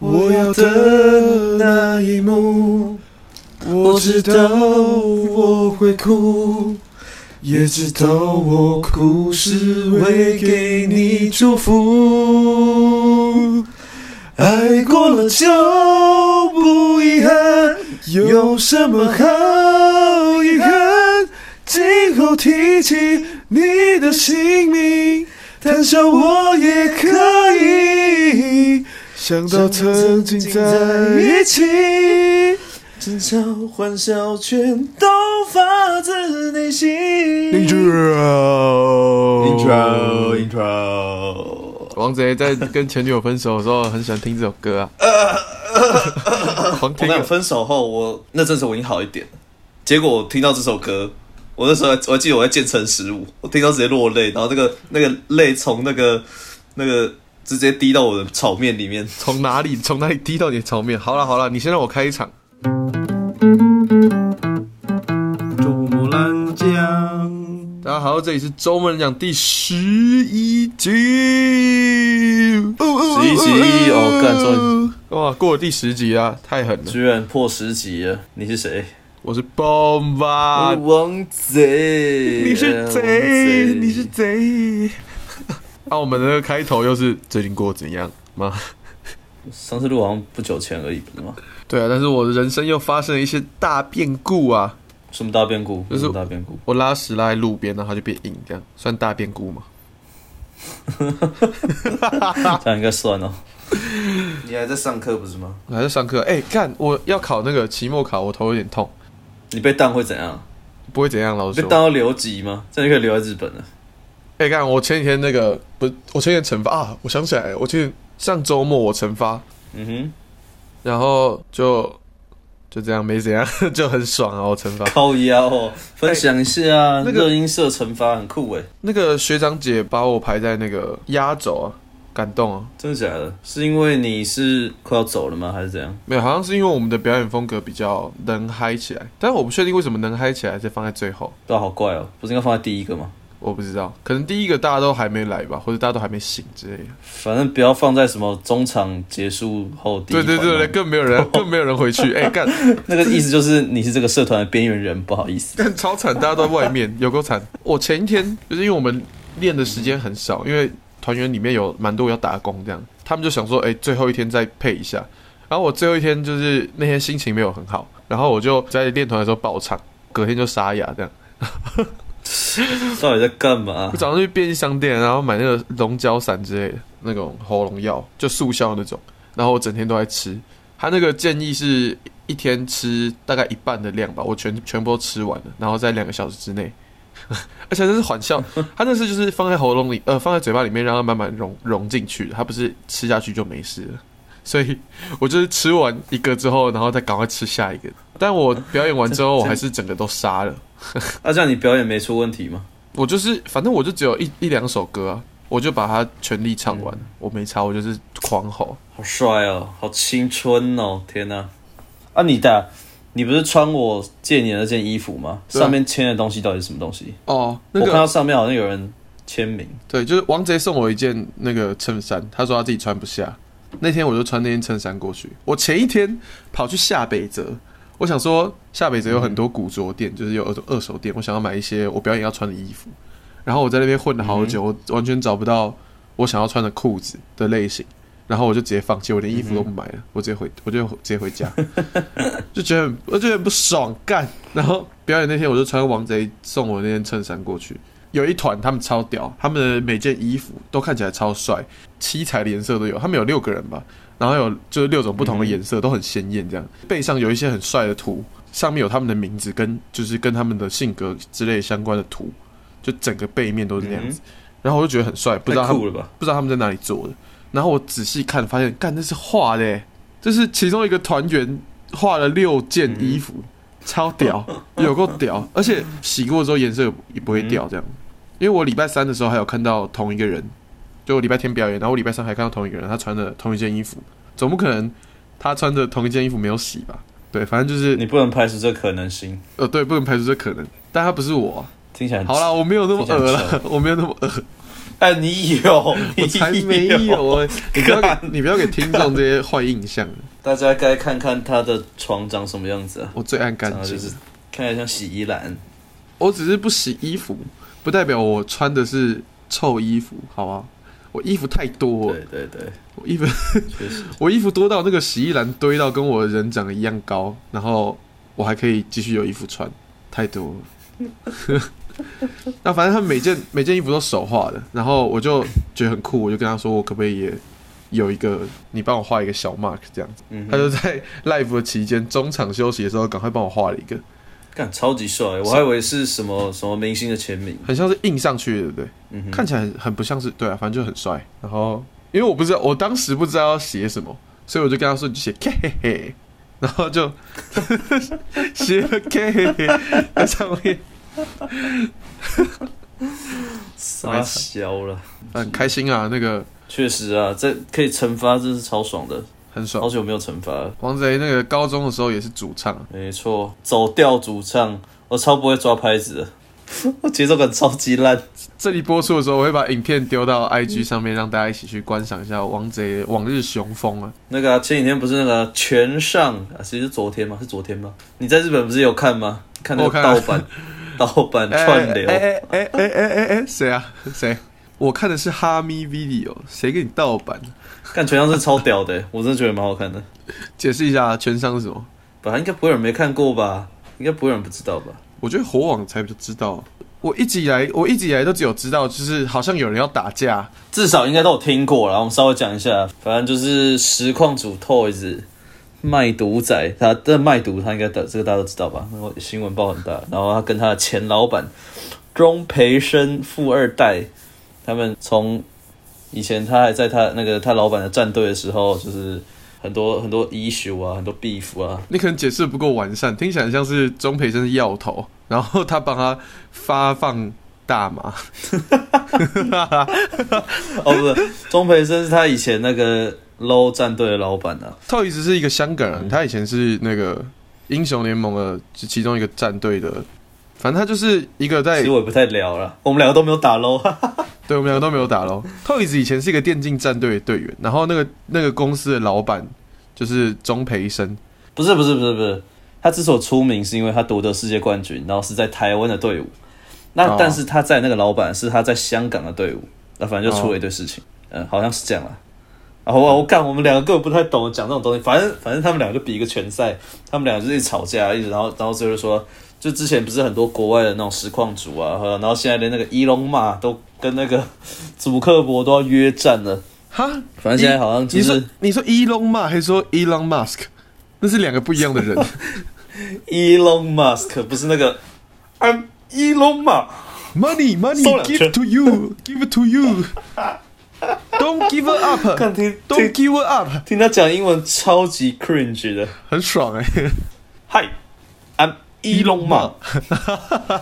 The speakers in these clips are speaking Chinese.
我要等那一幕，我知道我会哭，也知道我哭时会给你祝福。爱过了就不遗憾，有什么好遗憾？今后提起你的姓名，谈笑我也可以。想到曾经在一起，争吵欢笑全都发自内心。Intro。王贼在跟前女友分手的时候，很喜欢听这首歌啊。我跟你分手后，我那阵子我已经好一点了，结果我听到这首歌，我那时候我还记得我在建成15，我听到直接落泪，然后那个泪从那个直接滴到我的炒面里面。从哪里滴到你的炒面？好了，你先让我开一场。周末兰酱。大家好，这里是周末人讲第11集，11哦，干终于哇，过了第10集啊，太狠了，居然破10集了！你是谁？我是 Bombard， 王贼，你是贼，你是贼。那我们的开头又是最近过怎样吗？上次录好像不久前而已嘛。对啊，但是我的人生又发生了一些大变故啊。什么大变故？就是大变故。我拉屎拉在路边，然后它就变硬，这样算大变故吗？这样应该算哦。你还在上课不是吗？我还在上课。哎、欸，干！我要考那个期末考，我头有点痛。你被当会怎样？不会怎样，老师。被当到留级吗？这样就可以留在日本了。哎、欸，干！我前几天那个不是，我前几天惩罚啊！我想起来，我去上周末我惩罚，然后就这样没怎样，就很爽啊！我惩罚靠腰哦，分享一下啊，那个热音社惩罚很酷哎。那个学长姐把我排在那个压轴啊，感动啊！真的假的？是因为你是快要走了吗？还是怎样？没有，好像是因为我们的表演风格比较能嗨起来，但我不确定为什么能嗨起来才放在最后。对啊，好怪哦，不是应该放在第一个吗？我不知道，可能第一个大家都还没来吧，或者大家都还没醒之类的。反正不要放在什么中场结束后第一。对，更没有人回去。哎、欸，干，那个意思就是你是这个社团的边缘人，不好意思。但超惨，大家都在外面，有够惨。我前一天就是因为我们练的时间很少，因为团员里面有蛮多要打工这样，他们就想说，哎、欸，最后一天再配一下。然后我最后一天就是那天心情没有很好，然后我就在练团的时候爆场，隔天就沙哑这样。到底在干嘛？我早上去便利商店，然后买那个龙角散之类的那种喉咙药，就速效那种。然后我整天都在吃。他那个建议是一天吃大概一半的量吧，我全部都吃完了，然后在2个小时之内。而且这是缓效，他那是就是放在喉咙里，放在嘴巴里面，让它慢慢融进去。他不是吃下去就没事了。所以我就是吃完一个之后，然后再赶快吃下一个。但我表演完之后，我还是整个都杀了。那这样你表演没出问题吗？我就是，反正我就只有一两首歌啊，我就把它全力唱完。我没差，我就是狂吼。好帅哦，好青春哦！天哪！啊，你不是穿我借你的那件衣服吗？上面签的东西到底是什么东西？哦，那个、我看到上面好像有人签名。对，就是王贼送我一件那个衬衫，他说他自己穿不下。那天我就穿那件衬衫过去。我前一天跑去下北泽，我想说下北泽有很多古着店，就是有二手店，我想要买一些我表演要穿的衣服。然后我在那边混了好久，我完全找不到我想要穿的裤子的类型，然后我就直接放弃，我连衣服都不买了，我就直接回家，我觉得很不爽干。然后表演那天我就穿王贼送我那件衬衫过去。有一团他们超屌，他们的每件衣服都看起来超帅，7彩的颜色都有，他们有6个人吧，然后有就是6种不同的颜色，都很鲜艳这样。背上有一些很帅的图，上面有他们的名字跟就是跟他们的性格之类相关的图，就整个背面都是那样子。然后我就觉得很帅，不知道他们在哪里做的。然后我仔细看发现，干，那是画的耶，这是其中一个团员画了6件衣服。超屌，有够屌，而且洗过之后颜色也不会掉这样。因为我礼拜三的时候还有看到同一个人，就我礼拜天表演，然后我礼拜三还看到同一个人，他穿着同一件衣服，总不可能他穿着同一件衣服没有洗吧？对，反正就是你不能排除这可能性。对，不能排除这可能，但他不是我。听起来好啦，我没有那么恶啦，哎，你有，我才没有！你不要给听众这些坏印象。大家该看看他的床长什么样子啊！我最爱干净，就是看起来像洗衣篮。我只是不洗衣服，不代表我穿的是臭衣服，好吗？我衣服太多了。对，我衣服多到那个洗衣篮堆到跟我人长得一样高，然后我还可以继续有衣服穿，太多了。那反正他每件衣服都手画的，然后我就觉得很酷，我就跟他说我可不可以也有一个，你帮我画一个小 mark 这样子。他就在 live 的期间中场休息的时候，赶快帮我画了一个，干超级帅，我还以为是什么明星的签名，很像是印上去的，对不对？看起来 很不像是，对啊，反正就很帅。然后因为我当时不知道要写什么，所以我就跟他说你就写嘿嘿嘿，然后就写了嘿嘿嘿在上面。傻笑了，很开心啊！那个确实啊，这可以惩罚，真是超爽的，很爽。好久没有惩罚了。王贼那个高中的时候也是主唱，没错，走调主唱，我超不会抓拍子的，我节奏感超级烂。这里播出的时候，我会把影片丢到 IG 上面，让大家一起去观赏一下王贼往日雄风啊。那个、啊、前几天不是那个全上啊，其实是昨天吗？是昨天吗？你在日本不是有看吗？看那个盗版。盗版串流，谁啊？谁？我看的是哈咪 video， 谁给你盗版？看全上是超屌的，我真的觉得蛮好看的。解释一下，全上是什么？本来应该不会有人没看过吧？应该不会有人不知道吧？我觉得火网才比较知道。我一直以来都只有知道，就是好像有人要打架，至少应该都有听过啦。我们稍微讲一下，反正就是实况主 Toys。卖毒仔，他的卖毒，他应该这个大家都知道吧？然后新闻报很大，然后他跟他的前老板钟培生富二代，他们从以前他还在他那个他老板的战队的时候，就是很多 issue 啊，很多 beef 啊。你可能解释不够完善，听起来像是钟培生是药头，然后他帮他发放大麻。哦，不是，钟培生是他以前那个。Low 战队的老板啊 ，Toys 是一个香港人，他以前是那个英雄联盟的其中一个战队的，反正他就是一个在。其实我也不太聊了，我们两个都没有打 Low 。对，我们两个都没有打 Low。Toys 以前是一个电竞战队的队员，然后那个公司的老板就是钟培生。不是，他之所以出名是因为他夺得世界冠军，然后是在台湾的队伍。那但是他在那个老板是他在香港的队伍，那反正就出了一堆事情，好像是这样啦。我干，我们两个根本不太懂讲这种东西，反正他们两个就比一个拳赛，他们两个就一直吵架，一直然后就是说，就之前不是很多国外的那种实况主啊，然后现在连那个伊隆马都跟那个祖克伯都要约战了。哈，反正现在好像就是你说伊隆马还是说 Elon Musk， 那是两个不一样的人。Elon Musk 不是那个 I'm Elon Musk，Money give to you，give to you 。Don't give her up! Don't give her up! 听他讲英文超级 cringe 的，很爽哎、欸。Hi, I'm Elon Musk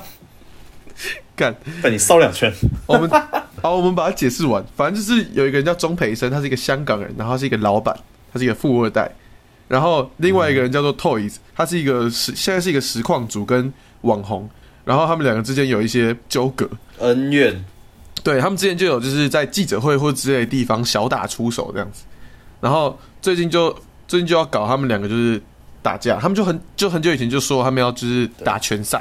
干，被你烧两圈。我们把它解释完。反正就是有一个人叫钟培生，他是一个香港人，然后他是一个老板，他是一个富二代。然后另外一个人叫做 Toys， 他是一个现在是一个实况主跟网红。然后他们两个之间有一些纠葛恩怨。对，他们之前就有就是在记者会或之类的地方小打出手这样子，然后最近就要搞他们两个就是打架，他们就很久以前就说他们要就是打拳赛。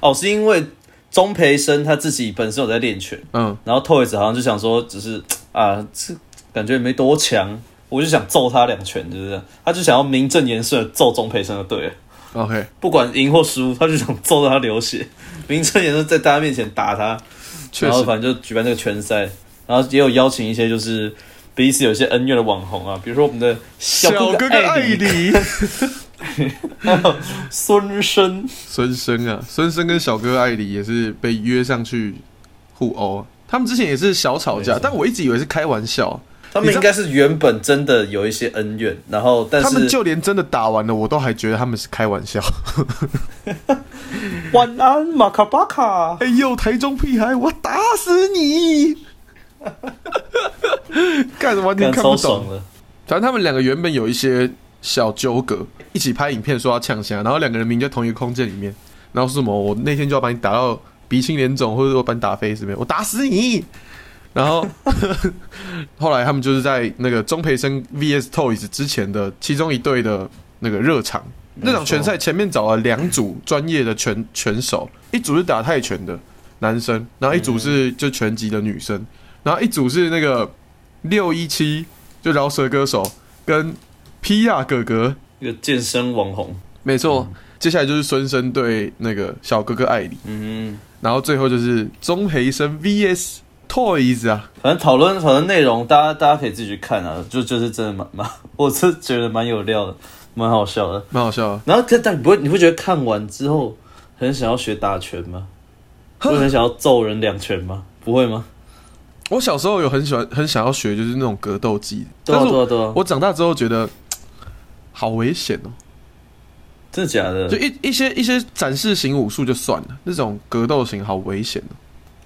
哦，是因为钟培生他自己本身有在练拳，然后 Toys 好像就想说只是啊，这感觉没多强，我就想揍他两拳，就是这样，他就想要名正言顺的揍钟培生就对了。OK， 不管赢或输，他就想揍到他流血，名正言顺在大家面前打他。然后反正就举办这个拳赛，然后也有邀请一些就是彼此有一些恩怨的网红啊，比如说我们的小哥哥艾里，还有孙生啊，孙生跟小哥哥艾里也是被约上去互殴、啊，他们之前也是小吵架，但我一直以为是开玩笑，他们应该是原本真的有一些恩怨，然后但是他们就连真的打完了，我都还觉得他们是开玩笑。晚安，马卡巴卡！哎呦，台中屁孩，我打死你！干完全看不懂。反正他们两个原本有一些小纠葛，一起拍影片说要呛虾，然后两个人明明在同一个空间里面，然后说什么我那天就要把你打到鼻青脸肿，或者我把你打飞，是不是？我打死你！然后后来他们就是在那个钟培生 vs Toys 之前的其中一队的那个热场，那场拳赛前面找了两组专业的 拳手，一组是打泰拳的男生，然后一组是就拳击的女生，然后一组是那个617就饶舌歌手跟皮亚哥哥一个健身网红，没错。接下来就是孙生对那个小哥哥艾里，然后最后就是钟培生 vs Toys 啊，反正讨论内容，大家可以自己去看啊，就是真的蛮，我是觉得蛮有料的，蛮好笑的，蛮好笑的。然后但你不觉得看完之后很想要学打拳吗？会很想要揍人两拳吗？不会吗？我小时候有很想要学，就是那种格斗技，但是我长大之后觉得好危险哦。真的假的？就一些展示型武术就算了，那种格斗型好危险哦。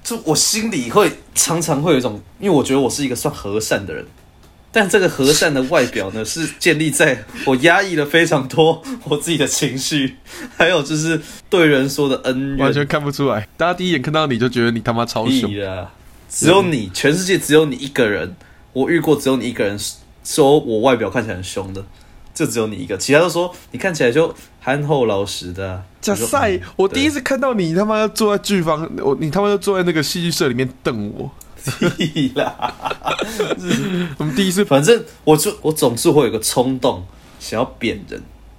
就我心里会常常会有一种，因为我觉得我是一个算和善的人，但这个和善的外表呢，是建立在我压抑了非常多我自己的情绪，还有就是对人说的恩怨，完全看不出来。大家第一眼看到你就觉得你他妈超凶，只有你，全世界只有你一个人，我遇过只有你一个人说我外表看起来很凶的，就只有你一个，其他都说你看起来就憨厚老实的啊。假赛，我第一次看到你他妈坐在剧房，你他妈就坐在那个戏剧社里面瞪我。屁啦！我们第一次，反正我总是会有一个冲动，想要扁人。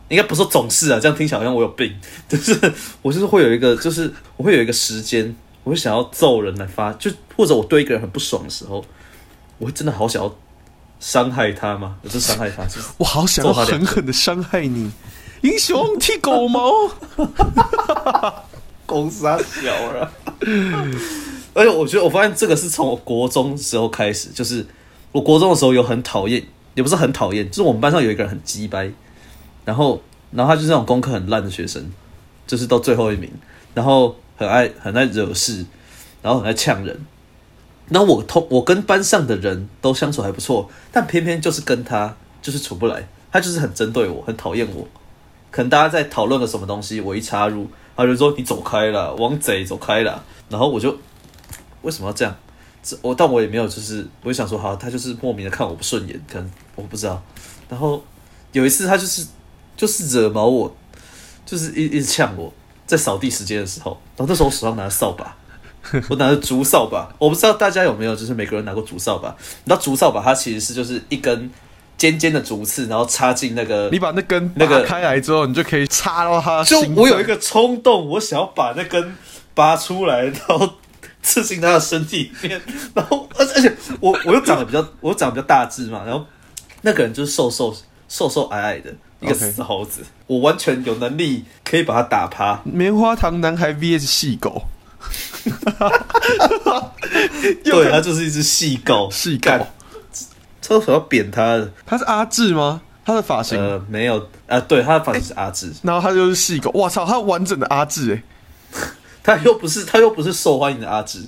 应该不是总是啊，这样听起来好像我有病。就是我就是会有一个，就是我会有一个时间，我会想要揍人来发，就或者我对一个人很不爽的时候，我会真的好想要伤害他吗？我就伤害他，就是我好想要狠狠的伤害你。英雄剃狗毛，狗傻小了。而且我觉得，我发现这个是从我国中时候开始，就是我国中的时候有很讨厌，也不是很讨厌，就是我们班上有一个人很鸡掰，然后他就是那种功课很烂的学生，就是到最后一名，然后很爱惹事，然后很爱呛人。然后我跟班上的人都相处还不错，但偏偏就是跟他就是处不来，他就是很针对我，很讨厌我。可能大家在讨论个什么东西，我一插入，他就说你走开啦，王贼走开啦。然后我就为什么要这样？但我也没有，就是我就想说，好，他就是莫名的看我不顺眼，可能我不知道。然后有一次他就是惹毛我，就是一直呛我，在扫地时间的时候，然后那时候我手上拿着扫把。我拿着竹扫把，我不知道大家有没有，就是每个人拿过竹扫把。你知道竹扫把它其实是就是一根尖尖的竹刺，然后插进那个，你把那根拔开来之后，你就可以插到它。就我有一个冲动，我想要把那根拔出来，然后刺进它的身体里面。然后而且我又长得比较，我长得比较大只嘛，然后那个人就是瘦瘦矮矮的。一个死猴子， 我完全有能力可以把它打趴。棉花糖男孩 VS 细狗。对，他就是一只细狗，他都想要扁他的。他是阿志吗？他的发型？没有啊、对，他的发型是阿志、然后他就是细狗，哇操，他完整的阿志哎，他又不是受欢迎的阿志，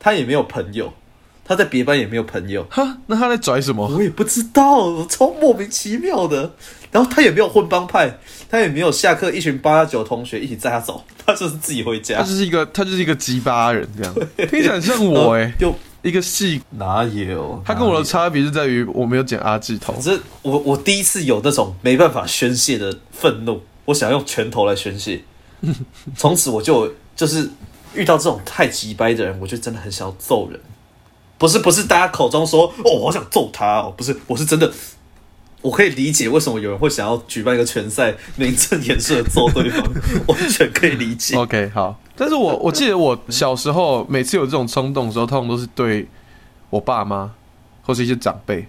他也没有朋友，他在别班也没有朋友，哈，那他在拽什么？我也不知道，超莫名其妙的。然后他也没有混帮派，他也没有下课一群889同学一起载他走，他就是自己回家。他就是一个鸡巴人这样，听起来很像我哎、欸，一个细哪有？他跟我的差别是在于我没有剪阿志头。这我第一次有那种没办法宣泄的愤怒，我想用拳头来宣泄。从此我就是遇到这种太鸡掰的人，我就真的很想要揍人。不是，大家口中说哦，我好想揍他哦，不是，我是真的。我可以理解为什么有人会想要举办一个拳赛，名正言顺的揍对方，完全可以理解。OK， 好。但是我记得我小时候每次有这种冲动的时候，通常都是对我爸妈或是一些长辈、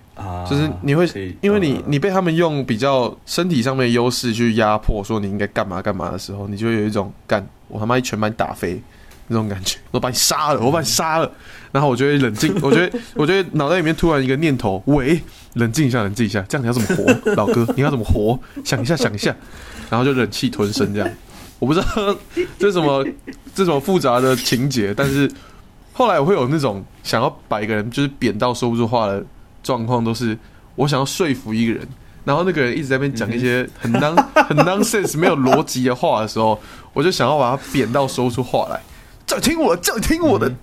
就是你会因为你被他们用比较身体上面的优势去压迫，说你应该干嘛干嘛的时候，你就会有一种干我他妈一拳把你打飞那种感觉，我把你杀了，我把你杀了。然后我就会冷静，我觉得脑袋里面突然一个念头，喂，冷静一下，这样你要怎么活，老哥，你要怎么活？想一下，然后就忍气吞声这样。我不知道这什么复杂的情节，但是后来我会有那种想要把一个人就是扁到说不出话的状况，都是我想要说服一个人，然后那个人一直在那边讲一些很 nonsense 没有逻辑的话的时候，我就想要把他扁到说不出话来。叫你听我的，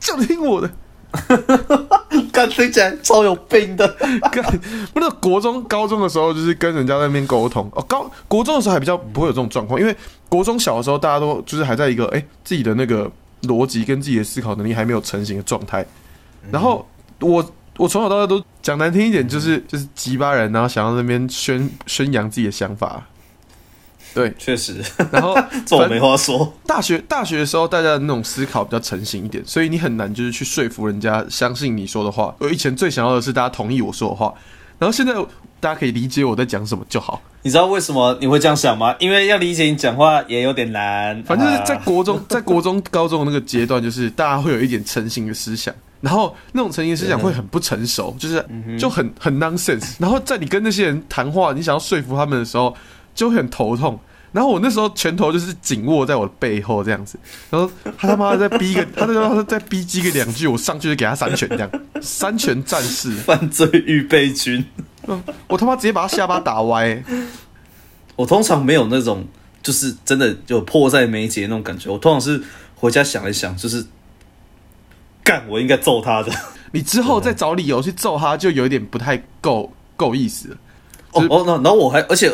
干听起来超有病的。干，不是国中、高中的时候，就是跟人家在那边沟通。哦，国中的时候还比较不会有这种状况，因为国中小的时候，大家都就是还在一个自己的那个逻辑跟自己的思考能力还没有成型的状态。然后我从小到大都讲难听一点，就是鸡巴人，然后想要那边宣扬自己的想法。对，确实。然后这我没话说。大学的时候，大家的那种思考比较成型一点，所以你很难就是去说服人家相信你说的话。我以前最想要的是大家同意我说的话，然后现在大家可以理解我在讲什么就好。你知道为什么你会这样想吗？因为要理解你讲话也有点难。反正就是在国中、高中的那个阶段，就是大家会有一点成型的思想。然后那种成型思想会很不成熟，就很 nonsense。然后在你跟那些人谈话，你想要说服他们的时候，就很头痛。然后我那时候拳头就是紧握在我的背后这样子，然后他妈在逼个，他再逼鸡个两句，我上去就给他三拳这样，三拳战士，犯罪预备军。我他妈直接把他下巴打歪欸。我通常没有那种就是真的有迫在眉睫那种感觉，我通常是回家想一想，就是干我应该揍他的。你之后再找理由去揍他，就有一点不太够意思了。就是然后我还而且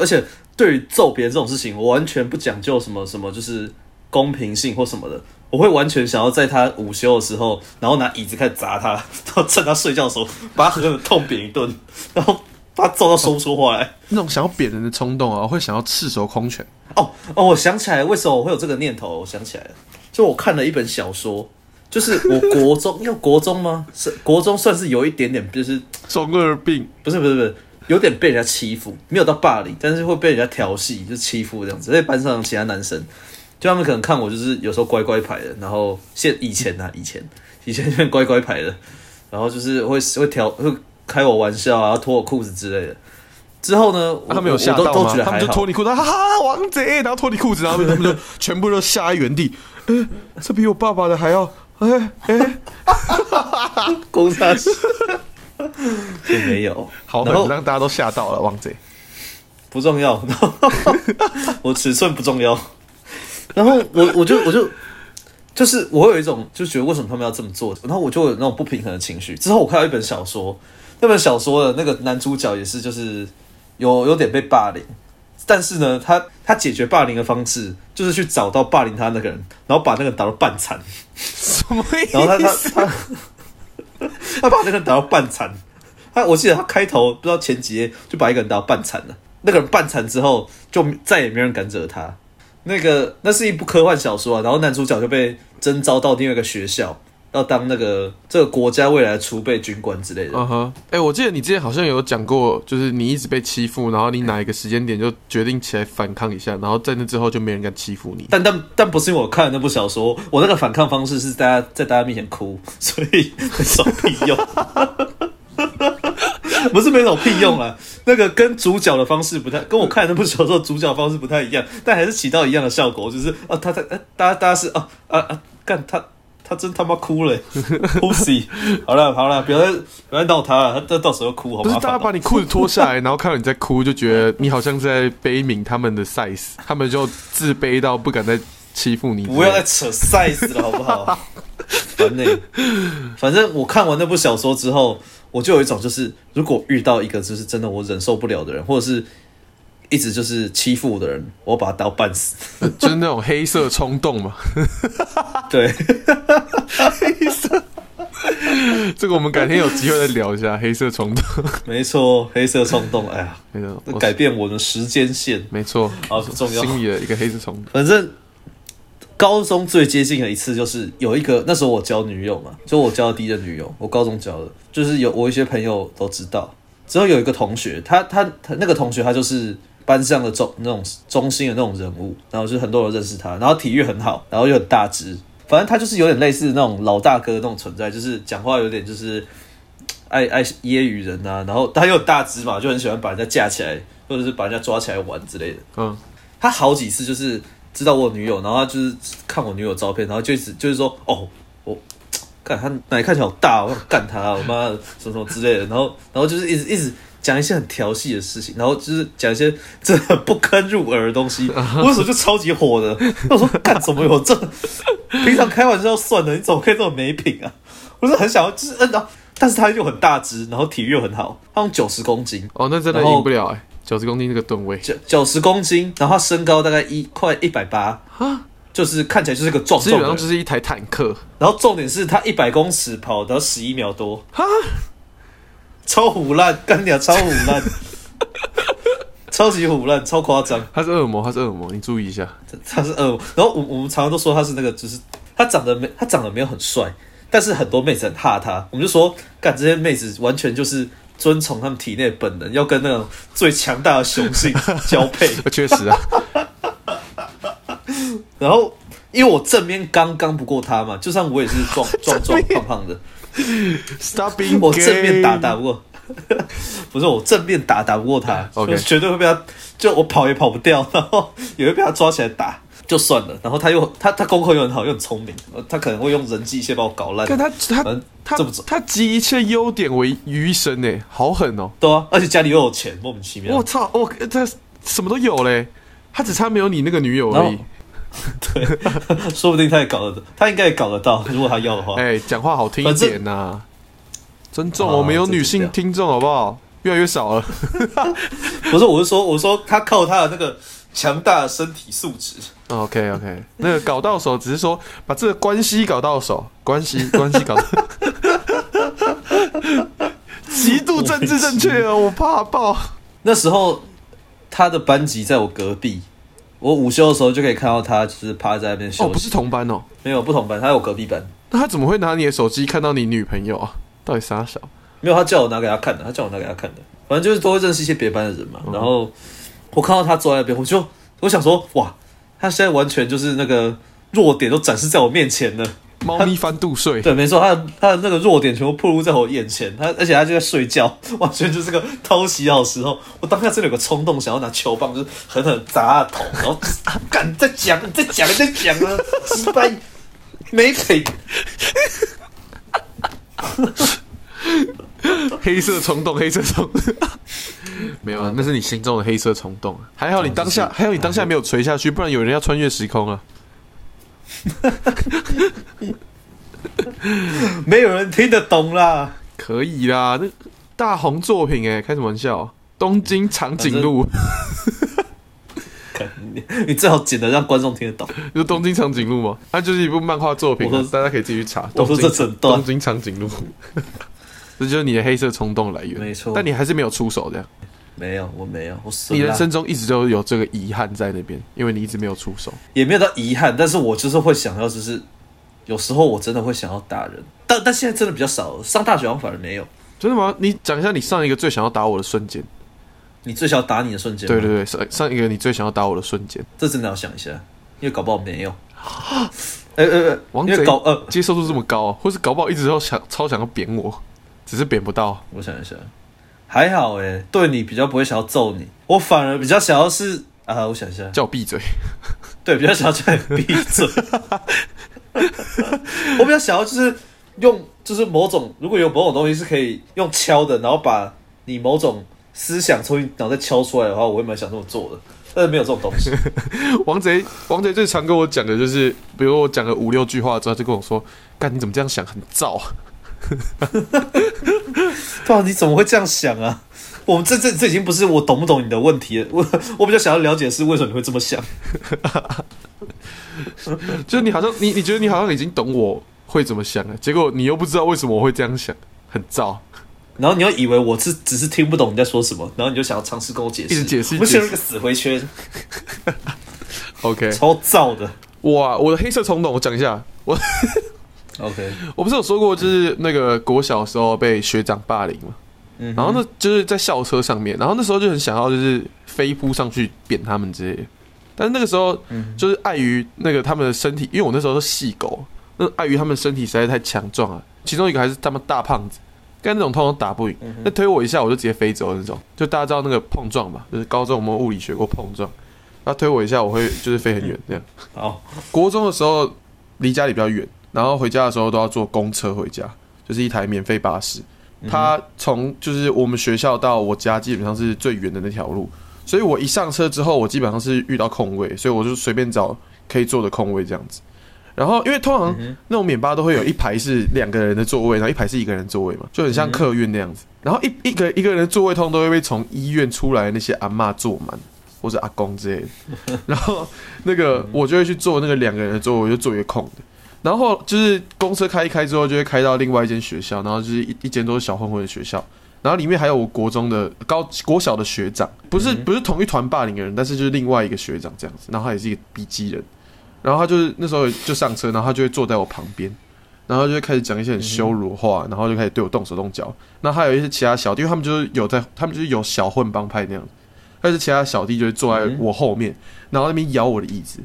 对于揍别人这种事情，我完全不讲究什么就是公平性或什么的，我会完全想要在他午休的时候，然后拿椅子开始砸他，然后趁他睡觉的时候把他狠狠的痛扁一顿，然后把他揍到说不出话来。那种想要扁人的冲动啊，我会想要赤手空拳。哦，我想起来为什么我会有这个念头，我想起来了，就我看了一本小说。就是我国中，要国中吗？是国中算是有一点点，就是中二病，不是，有点被人家欺负，没有到霸凌，但是会被人家调戏，就欺负这样子。在班上其他男生，就他们可能看我就是有时候乖乖牌的，然后以前就乖乖牌的，然后就是会开我玩笑啊，脱我裤子之类的。之后呢，他们有吓到吗？他们就脱你裤子，哈哈，王贼，然后脱你裤子，然后他们就全部都吓在原地。这比我爸爸的还要。公差事也没有，好狠，让大家都吓到了。王贼不重要，我尺寸不重要。然后我就是我会有一种就觉得为什么他们要这么做，然后我就有那种不平衡的情绪。之后我看到一本小说，那本小说的那个男主角也是就是有点被霸凌。但是呢，他解决霸凌的方式就是去找到霸凌他那个人，然后把那个人打到半残。什么意思？然后他把那个人打到半残。我记得他开头不知道前几页就把一个人打到半残了。那个人半残之后，就再也没人敢惹他。那是一部科幻小说啊。然后男主角就被征召到另外一个学校，要当这个国家未来的储备军官之类的。我记得你之前好像有讲过，就是你一直被欺负，然后你哪一个时间点就决定起来反抗一下，然后在那之后就没人敢欺负你。但不是因为我看了那部小说，我那个反抗方式是在大家面前哭，所以很少屁用。不是没有屁用啊，那个跟主角的方式不太，跟我看的那部小说主角的方式不太一样，但还是起到一样的效果，就是啊，他大家是啊，干他。他真他妈哭了，pussy！ 好了，不要再闹他了，他到时候哭好吗？不是大家把你裤子脱下来，然后看到你在哭，就觉得你好像是在悲悯他们的 size， 他们就自卑到不敢再欺负你。不要再扯 size 了，好不好？烦欸。反正我看完那部小说之后，我就有一种就是，如果遇到一个就是真的我忍受不了的人，或者是一直就是欺负我的人，我把他打到半死，就是那种黑色冲动嘛。对，黑色，这个我们改天有机会再聊一下黑色冲动。没错，黑色冲动，哎呀，改变我们时间线。没错，啊，不重要，心里的一个黑色冲动。反正高中最接近的一次就是有一个，那时候我交女友嘛，就我交的第一任女友，我高中交的，就是有我一些朋友都知道。之后有一个同学，他那个同学他就是班上的那种中心的那种人物，然后就是很多人认识他，然后体育很好，然后又很大只，反正他就是有点类似那种老大哥的那种存在，就是讲话有点就是爱揶揄人啊，然后他又很大只嘛，就很喜欢把人家架起来，或者是把人家抓起来玩之类的。他好几次就是知道我女友，然后他就是看我女友照片，然后就是说哦我。干他奶看起来好大，我想干他，我妈什么之类的，然后就是一直讲一些很调戏的事情，然后就是讲一些真的不堪入耳的东西，我那时候就超级火的，我说干什么有这，平常开玩笑算了，你怎么可以这么没品啊？我是很想要，就是但是他又很大只，然后体育又很好，他用90公斤，哦，那真的赢不了哎、欸。90公斤这个吨位，90公斤，然后他身高大概快180，就是看起来就是个壮壮的，基本上就是一台坦克。然后重点是他100公尺跑到11秒多，哈，超唬烂，干你啊，超唬烂，超级唬烂，超夸张。他是恶魔，他是恶魔，你注意一下，他是恶魔。然后我们常常都说他是那个，就是他长得没有很帅，但是很多妹子很怕他，我们就说，干这些妹子完全就是。遵从他们体内本能，要跟那种最强大的雄性交配。确实啊。然后，因为我正面刚不过他嘛，就算我也是壮胖胖的。Stop being gay。我正面打不过，不是我正面打不过他， okay. 绝对会被他，就我跑也跑不掉，然后也会被他抓起来打。就算了，然后他功课又很好，又很聪明，他可能会用人际先把我搞烂。但他集一切优点为于一身呢，好狠哦！对啊，而且家里又有钱，莫名其妙。我操，他什么都有嘞，他只差没有你那个女友而已。对，说不定他也搞得，他应该也搞得到，如果他要的话。哎，讲话好听一点呐，尊重我们有女性听众好不好？越来越少了。不是，我是说他靠他的那个。强大的身体素质。OK， 那个搞到手只是说把这个关系搞到手，关系搞到手，极度政治正确哦，我怕爆。那时候他的班级在我隔壁，我午休的时候就可以看到他，就是趴在那边休息。哦，不是同班哦，没有不同班，他有隔壁班。那他怎么会拿你的手机看到你女朋友啊？到底啥小？没有，他叫我拿给他看的，反正就是都会认识一些别班的人嘛，然后。我看到他坐在那边，我想说，哇，他现在完全就是那个弱点都展示在我面前了。猫咪翻肚睡，对，没错，他的那个弱点全部暴露在我眼前。而且他就在睡觉，完全就是个偷袭好时候。我当下真的有个冲动，想要拿球棒就是狠狠砸他头，然后干、就是啊、再讲啊，失败，没品。黑色冲动，没有啊，那是你心中的黑色冲动。还好你当下，没有垂下去，不然有人要穿越时空了。没有人听得懂啦。可以啦，那大红作品哎、欸，开什么玩笑、啊？东京长颈鹿。你最好剪得让观众听得懂。你说《东京长颈鹿》吗？它就是一部漫画作品、啊，大家可以自己去查。我说这整段《东京长颈鹿》。这就是你的黑色冲动来源，没错。但你还是没有出手，这样。没有，我没有，我你人生中一直都有这个遗憾在那边，因为你一直没有出手。也没有到遗憾，但是我就是会想要，就是有时候我真的会想要打人，但现在真的比较少了。上大学好像反而没有。真的吗？你讲一下你上一个最想要打我的瞬间。你最想要打你的瞬间？对，上一个你最想要打我的瞬间。这真的要想一下，因为搞不好没有。王贼接受度这么高、啊，或是搞不好一直都超想要扁我。只是扁不到，我想一下，还好欸，对你比较不会想要揍你，我反而比较想要是啊，我想一下，叫我闭嘴，对，比较想要叫你闭嘴，我比较想要就是用就是某种，如果有某种东西是可以用敲的，然后把你某种思想从你脑袋敲出来的话，我也蛮想这么做的，但是没有这种东西。王贼最常跟我讲的就是，比如我讲了5-6句话之后，他就跟我说，干你怎么这样想，很燥。哇！你怎么会这样想啊？我们这已经不是我懂不懂你的问题了。我比较想要了解的是为什么你会这么想。就是你好像你觉得你好像已经懂我会怎么想了，结果你又不知道为什么我会这样想，很燥。然后你又以为我只是听不懂你在说什么，然后你就想要尝试跟我解释，一直解释，不陷入一个死回圈。OK， 超燥的。哇！我的黑色冲动，我讲一下我。OK， 我不是有说过，就是那个国小的时候被学长霸凌嘛，嗯、然后那就是在校车上面，然后那时候就很想要就是飞扑上去扁他们之类的，但是那个时候就是碍于那个他们的身体，因为我那时候是细狗，那碍于他们身体实在太强壮了，其中一个还是他们大胖子，跟那种通常打不赢，那推我一下我就直接飞走那种，就大家知道那个碰撞嘛，就是高中我们物理学过碰撞，他推我一下我会就是飞很远这样。好，国中的时候离家里比较远。然后回家的时候都要坐公车回家，就是一台免费巴士。它从就是我们学校到我家基本上是最远的那条路，所以我一上车之后，我基本上是遇到空位，所以我就随便找可以坐的空位这样子。然后因为通常那种免巴都会有一排是两个人的座位，然后一排是一个人的座位嘛，就很像客运那样子。然后一个人的座位通常都会被从医院出来的那些阿嬷坐满，或者阿公之类的。然后那个我就会去坐那个两个人的座位，我就坐一个空的。然后就是公车开一开之后，就会开到另外一间学校，然后就是一间都是小混混的学校。然后里面还有我国小的学长，不是同一团霸凌的人，但是就是另外一个学长这样子。然后他也是一个 BG 人，然后他就是那时候就上车，然后他就会坐在我旁边，然后他就会开始讲一些很羞辱的话，然后就开始对我动手动脚。那还有一些其他小弟，因为他们就是有小混帮派那样，但是其他小弟就会坐在我后面，然后在那边摇我的椅子，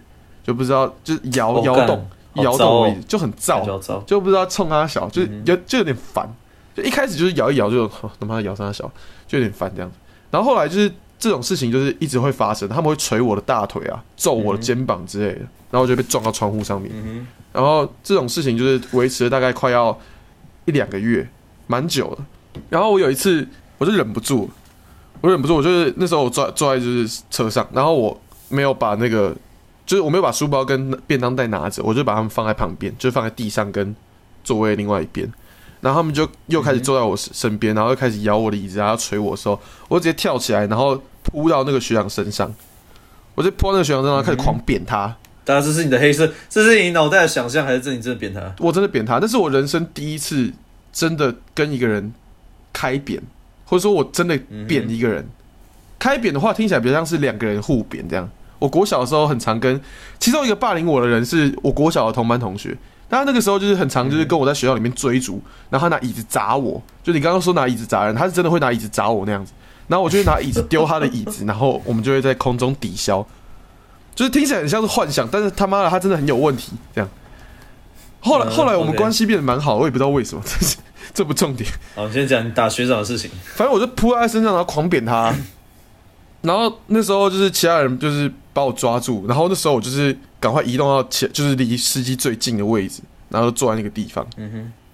就不知道就是摇动我椅子，就很燥，就不知道冲他小，就有点烦。一开始就是摇一摇就他妈摇三小，就有点烦这样子。然后后来就是这种事情就是一直会发生，他们会捶我的大腿啊，揍我的肩膀之类的，然后我就被撞到窗户上面。然后这种事情就是维持了大概快要一两个月，蛮久的。然后我有一次我就忍不住，我就是那时候我坐在就是车上，然后我没有把书包跟便当袋拿着，我就把它们放在旁边，就放在地上跟座位另外一边。然后他们就又开始坐在我身边，然后又开始咬我的椅子啊，捶我的时候，我直接跳起来，然后扑到那个学长身上，我就扑到那个学长身上，开始狂扁他。当然，这是你的黑色，这是你脑袋的想象，还是你真的扁他？我真的扁他，那是我人生第一次真的跟一个人开扁，或者说我真的扁一个人。开扁的话听起来比较像是两个人互扁这样。我国小的时候很常跟其中一个霸凌我的人是我国小的同班同学。他那个时候就是很常就是跟我在学校里面追逐，然后他拿椅子砸我，就你刚刚说拿椅子砸人，他是真的会拿椅子砸我那样子，然后我就会拿椅子丢他的椅子，然后我们就会在空中抵消，就是听起来很像是幻想，但是他妈的他真的很有问题这样。后来我们关系变得蛮好，我也不知道为什么，这不重点。好，先讲你打学长的事情。反正我就扑在他身上，然后狂扁他，然后那时候就是其他人就是把我抓住，然后那时候我就是赶快移动到就是离司机最近的位置，然后就坐在那个地方，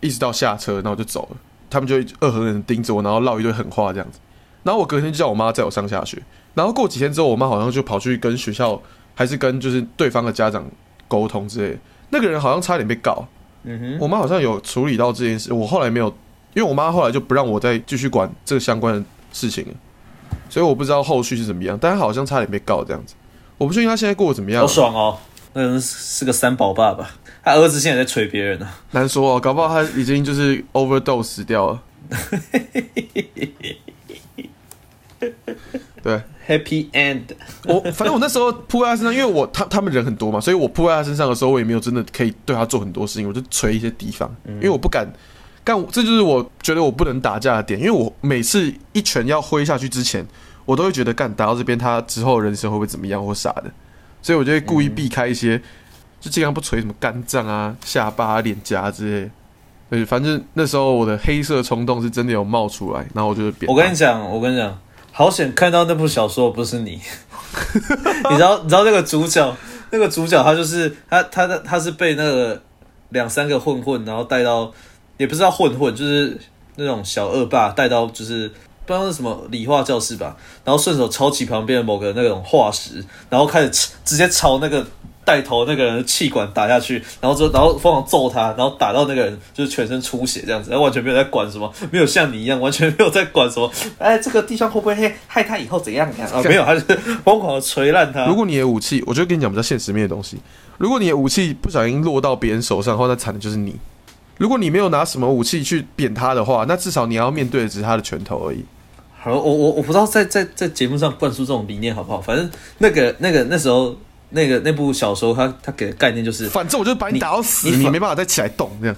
一直到下车，然后就走了。他们就恶狠狠盯着我，然后唠一堆狠话这样子。然后我隔天就叫我妈载我上下学。然后过几天之后，我妈好像就跑去跟学校，还是跟就是对方的家长沟通之类的。那个人好像差点被告，我妈好像有处理到这件事。我后来没有，因为我妈后来就不让我再继续管这个相关的事情了，所以我不知道后续是怎么样。但她好像差点被告这样子。我不确定他现在过得怎么样。好爽哦，那人是个三宝爸爸，他儿子现在在捶别人呢、啊。难说哦，搞不好他已经就是 overdose 死掉了。对 ，Happy End。反正我那时候扑在他身上，因为他们人很多嘛，所以我扑在他身上的时候，我也没有真的可以对他做很多事情，我就捶一些地方，因为我不敢干，这就是我觉得我不能打架的点，因为我每次一拳要挥下去之前，我都会觉得干打到这边，他之后人生会不会怎么样或啥的，所以我就会故意避开一些，就尽量不捶什么肝脏啊、下巴、啊、脸颊之类。对，反正那时候我的黑色冲动是真的有冒出来，然后我就扁。我跟你讲，好险看到那部小说不是你，你知道那个主角他就是他是被那个两三个混混，然后带到也不知道混就是那种小恶霸带到就是。不知道是什么理化教室吧，然后顺手抄起旁边的某个那种化石，然后开始直接朝那个带头那个人的气管打下去，然后疯狂揍他，然后打到那个人就是全身出血这样子，他完全没有在管什么，没有像你一样完全没有在管什么，哎，这个地方会不会害他以后怎样啊？没有，他就是疯狂的捶烂他。如果你的武器，我就跟你讲比较现实面的东西，如果你的武器不小心落到别人手上的话，那惨的就是你。如果你没有拿什么武器去扁他的话，那至少你要面对的只是他的拳头而已。好，我不知道在节目上灌输这种理念好不好？反正那时候那部小说他给的概念就是，反正我就把你打到死，你没办法再起来动这样。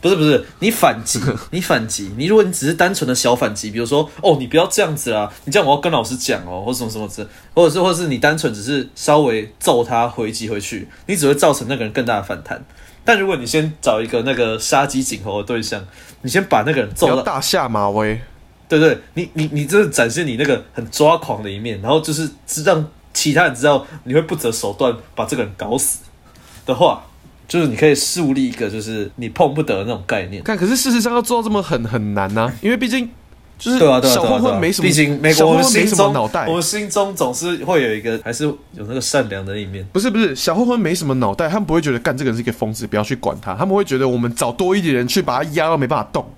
不是，你反击，你如果你只是单纯的小反击，比如说哦你不要这样子啦，你这样我要跟老师讲哦，或者什么什么之类，或者是你单纯只是稍微揍他回击回去，你只会造成那个人更大的反弹。但如果你先找一个那个杀鸡儆猴的对象，你先把那个人揍到大下马威，对，你真的展现你那个很抓狂的一面，然后就是让其他人知道你会不择手段把这个人搞死的话，就是你可以树立一个就是你碰不得的那种概念。但可是事实上要做到这么狠很难啊，因为毕竟就是小混混没什么，毕竟美国没什么脑袋，我们心中总是会有一个还是有那个善良的一面。不是，小混混没什么脑袋，他们不会觉得干这个人是一个疯子，不要去管他，他们会觉得我们找多一点人去把他压到没办法动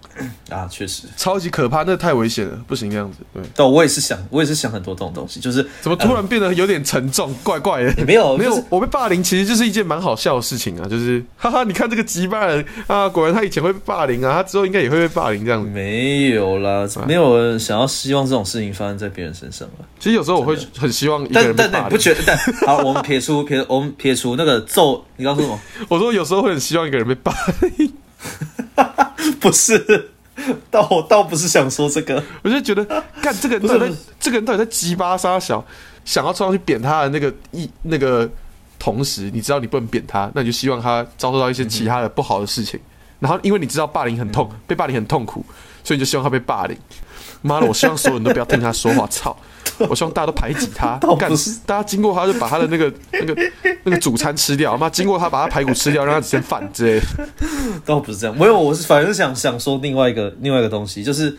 啊，确实超级可怕，那太危险了，不行这样子。对，我也是想很多这种东西，就是怎么突然变得有点沉重，怪怪的。没有、就是，我被霸凌其实就是一件蛮好笑的事情啊，就是哈哈，你看这个鸡巴人啊，果然他以前会被霸凌啊，他之后应该也会被霸凌这样子。没有啦。没有人想要希望这种事情发生在别人身上了。其实有时候我会很希望一个人被霸凌，但不觉得。但好，我们撇除那个揍，你告诉我，我说有时候会很希望一个人被霸凌，不是。我倒不是想说这个，我就觉得，干这个人到底在鸡巴杀小，想要冲上去扁他的那个同时，你知道你不能扁他，那你就希望他遭受到一些其他的不好的事情。然后因为你知道霸凌很痛，被霸凌很痛苦。所以你就希望他被霸凌，妈的！我希望所有人都不要听他说话，操！我希望大家都排挤他，干！大家经过他就把他的那个主餐吃掉，妈经过他把他排骨吃掉，让他只剩饭之类的。倒不是这样，没有，我是反正想说另外一个东西，就是，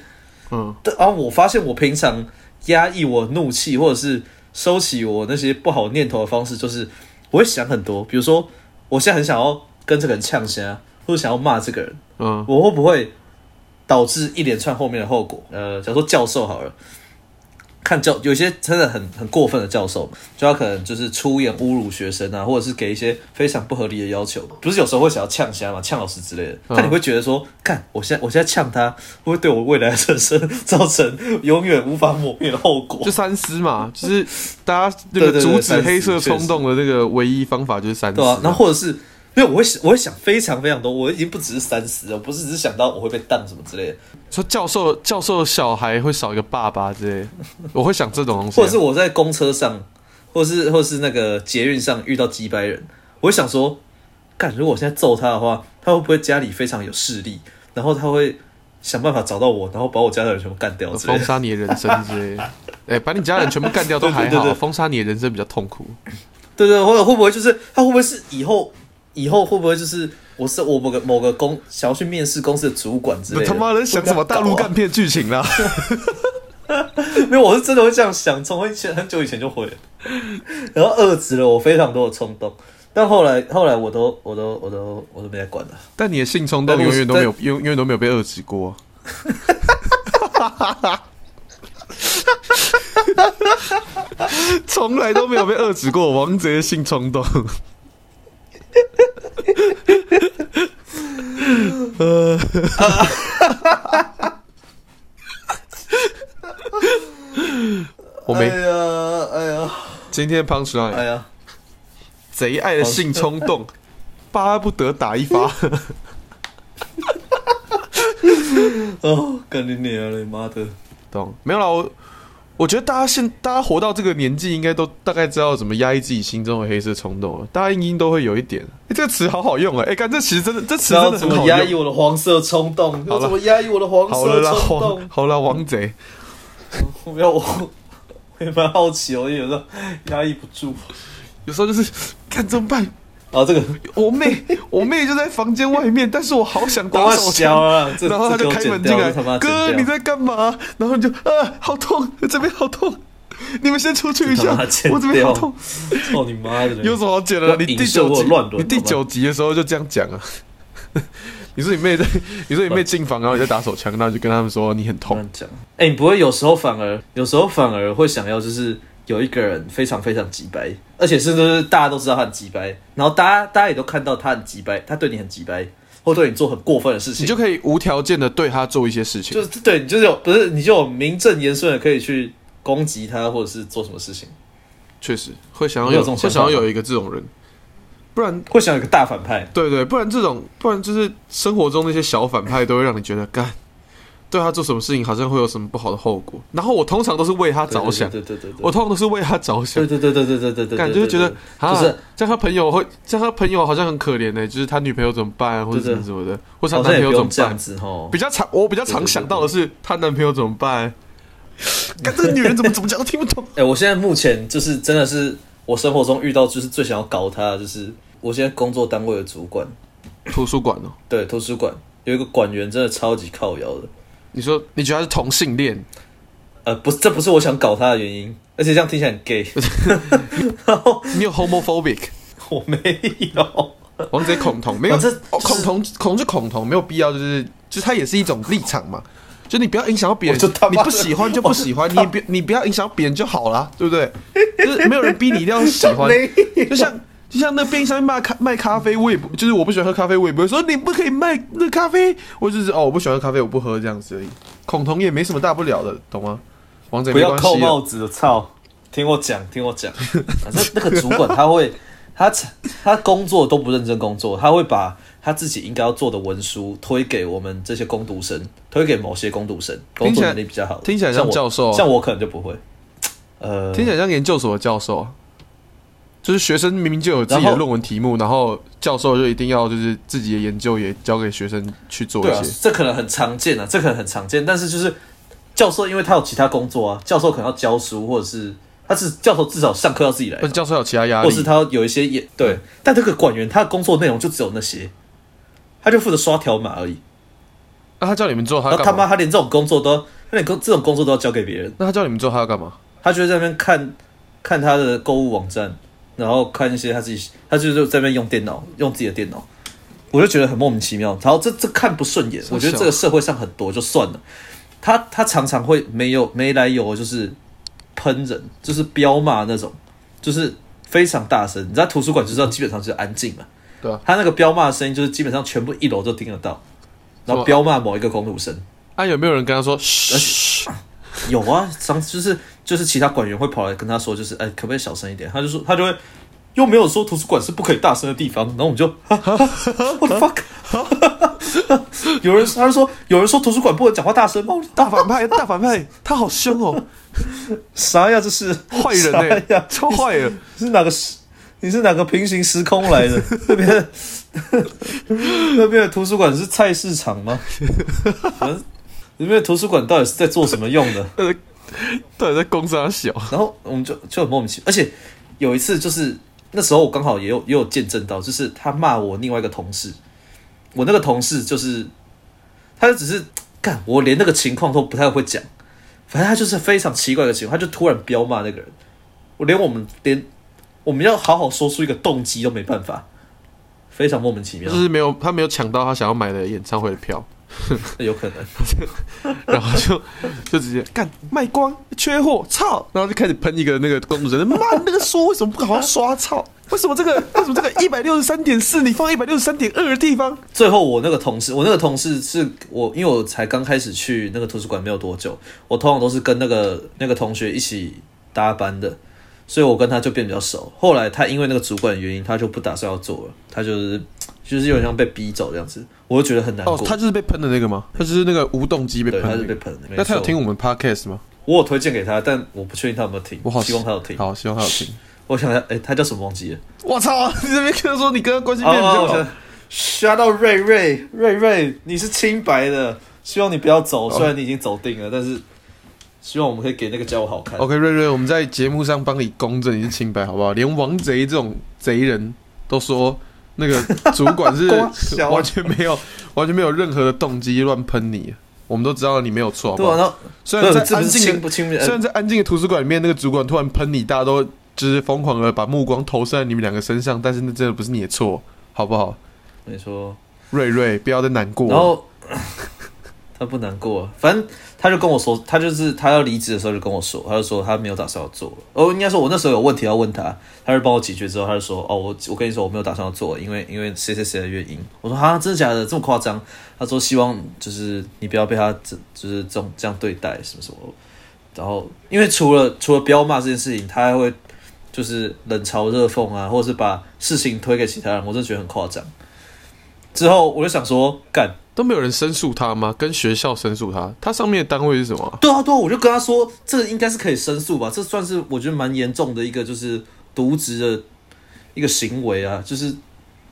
我发现我平常压抑我怒气或者是收起我那些不好念头的方式，就是我会想很多，比如说我现在很想要跟这个人呛声，或者想要骂这个人，我会不会？导致一连串后面的后果。假如说教授好了，看有些真的很过分的教授，就他可能就是出言侮辱学生啊，或者是给一些非常不合理的要求。不是有时候会想要呛瞎嘛，呛老师之类的。但你会觉得说，干，我现在呛他，会对我未来的人生造成永远无法抹灭的后果。就三思嘛，就是大家那个阻止黑色冲动的那个唯一方法就是三思。对啊，然后或者是。因为我会想非常非常多，我已经不只是三思了，我不是只是想到我会被当什么之类的。说教授小孩会少一个爸爸之类的，我会想这种东西。或者是我在公车上，或是那个捷运上遇到几百人，我会想说，干，如果我现在揍他的话，他会不会家里非常有势力，然后他会想办法找到我，然后把我家的人全部干掉之类的，封杀你的人生之类的。把你家的人全部干掉都还好，对，封杀你的人生比较痛苦。对，或者会不会就是他会不会是以后会不会就是我某个想要去面试公司的主管之类的？他妈的想什么大陆干片剧情啦、啊？没有，我是真的会这样想，从很久以前就会了，然后遏制了我非常多的冲动，但后来我都没在管了。但你的性冲动永远都没有被遏制过、啊。从来都没有被遏制过王者的性冲动。我没，哎呀，今天胖出来，哎呀，贼爱的性冲动，巴不得打一发。哦，干你娘嘞，妈的，懂没有啦？我觉得大家活到这个年纪，应该都大概知道怎么压抑自己心中的黑色冲动了。大家应都会有一点，这个词好好用哎！干，这其实真的，这词真的很好用。怎么压抑我的黄色冲动？我怎么压抑我的黄色冲动？好了，王贼。我也蛮好奇，我也有时候压抑不住，有时候就是干怎么办？啊，这个我妹就在房间外面，但是我好想打手枪啊！然后他就开门进来，哥你在干嘛？然后你就啊，好痛，这边好痛，你们先出去一下，我这边好痛。操你妈的！有什么好剪的？你第九集的时候就这样讲啊。你说你妹进房，然后你在打手枪，然后就跟他们说你很痛。你不会有时候反而会想要就是。有一个人非常非常鸡掰，而且是大家都知道他很鸡掰，然后大家也都看到他很鸡掰，他对你很鸡掰，或对你做很过分的事情，你就可以无条件的对他做一些事情，就是对你就是有不是你就有名正言顺的可以去攻击他，或者是做什么事情。确实会想要有一个这种人，不然会想有一个大反派。对，不然就是生活中那些小反派都会让你觉得干。对他做什么事情好像会有什么不好的后果，然后我通常都是为他着想，对，我通常都是为他着想，对，感觉就觉得就是像他朋友好像很可怜呢，就是他女朋友怎么办或者什么什么的，或者他男朋友怎么办，我比较常想到的是他男朋友怎么办，看这个女人怎么讲都听不懂。我现在目前就是真的是我生活中遇到就是最想要搞他的就是我现在工作单位的主管，图书馆哦，对，图书馆有一个馆员真的超级靠腰的。你说你觉得他是同性恋？不，这不是我想搞他的原因，而且这样听起来很 gay。然后你有 homophobic？ 我没有，我直接恐同，没有，这、就是哦、恐同，没有必要，就是他也是一种立场嘛。就你不要影响到别人，你不喜欢就不喜欢，你不要影响别人就好啦，对不对？就是没有人逼你一定要喜欢，就像那便利商店卖咖啡，我也不就是我不喜欢喝咖啡，我也不会说你不可以卖那咖啡，我就是哦我不喜欢喝咖啡，我不喝这样子而已。恐同也没什么大不了的，懂吗？王者不要扣帽子，操！听我讲，反正那个主管他会他工作都不认真工作，他会把他自己应该要做的文书推给我们这些工读生，推给某些工读生，工作能力比较好。听起来像教授，像我可能就不会。听起来像研究所的教授，就是学生明明就有自己的论文题目，然后教授就一定要就是自己的研究也交给学生去做一些。对啊，这可能很常见啊，这可能很常见。但是就是教授，因为他有其他工作啊，教授可能要教书，或者是他是教授至少上课要自己来，教授有其他压力，或是他有一些也对、嗯。但这个管员他的工作内容就只有那些。他就负责刷条码而已。那、啊、他叫你们做，他干嘛？然后他妈，他连这种工作都要交给别人。那他叫你们做，他要干嘛？他就在那边看他的购物网站，然后看一些他自己，他就是在那边用电脑，用自己的电脑。我就觉得很莫名其妙。然后这看不顺眼，我觉得这个社会上很多就算了。他常常会没来由就是喷人，就是飙骂那种，就是非常大声。你知道图书馆就是要基本上就是安静嘛。对啊，他那个飙骂的声音就是基本上全部一楼都听得到，然后飙骂某一个工读生。啊，有没有人跟他说？嘘，有啊，就是其他管员会跑来跟他说，就是可不可以小声一点？他就会又没有说图书馆是不可以大声的地方，然后我们就我的 fuck， 有人说图书馆不能讲话大声吗？大反派，他好凶哦！啥呀？这是坏人哎，超坏人！是哪个？你是哪个平行时空来的？那边的图书馆是菜市场吗？那边的图书馆到底是在做什么用的？到底在工商小？然后我们就很莫名其妙。而且有一次就是那时候我刚好也有见证到，就是他骂我另外一个同事，我那个同事就是他就只是干，我连那个情况都不太会讲，反正他就是非常奇怪的情况，他就突然飙骂那个人，我们要好好说出一个动机都没办法，非常莫名其妙。就是他没有抢到他想要买的演唱会的票，有可能。然后就直接干卖光，缺货，操！然后就开始喷一个那个工作人员，妈那个说为什么不好好刷，操？为什么这个163.4你放163.2的地方？最后我那个同事是我，因为我才刚开始去那个图书馆没有多久，我通常都是跟那个同学一起搭班的。所以我跟他就变比较熟。后来他因为那个主管的原因，他就不打算要做了。他就是有点像被逼走这样子，我就觉得很难过。哦，他就是被喷的那个吗？他就是那个无动机被喷、那個。对，他是被喷的。那他有听我们 podcast 吗？我有推荐给他，但我不确定他有没有听。我好希望他有听。好，希望他有听。我想一下，他叫什么忘记了？我操！你这边跟他说你跟他关系变比较好。刷到瑞瑞，你是清白的，希望你不要走。虽然你已经走定了，但是。希望我们可以给那个家伙好看。OK， 瑞瑞，我们在节目上帮你公正你是清白，好不好？连王贼这种贼人都说那个主管是完全没有任何的动机乱喷你，我们都知道你没有错，好不好？对啊，虽然在安静的图书馆里面，那个主管突然喷你，大家都就是疯狂的把目光投射在你们两个身上，但是那真的不是你的错，好不好？没错，瑞瑞，不要再难过了。然后他不难过、啊，反正他就跟我说，他要离职的时候就跟我说，他就说他没有打算要做了。哦，应该说我那时候有问题要问他，他就帮我解决之后，他就说哦，我跟你说我没有打算要做，因为谁谁谁的原因。我说哈，真的假的？这么夸张？他说希望就是你不要被他就是这样对待什么什么。然后因为除了飙骂这件事情，他还会就是冷嘲热讽啊，或者是把事情推给其他人，我真的觉得很夸张。之后我就想说干。都没有人申诉他吗？跟学校申诉他？他上面的单位是什么、啊？对啊，我就跟他说，这应该是可以申诉吧？这算是我觉得蛮严重的一个就是渎职的一个行为啊！就是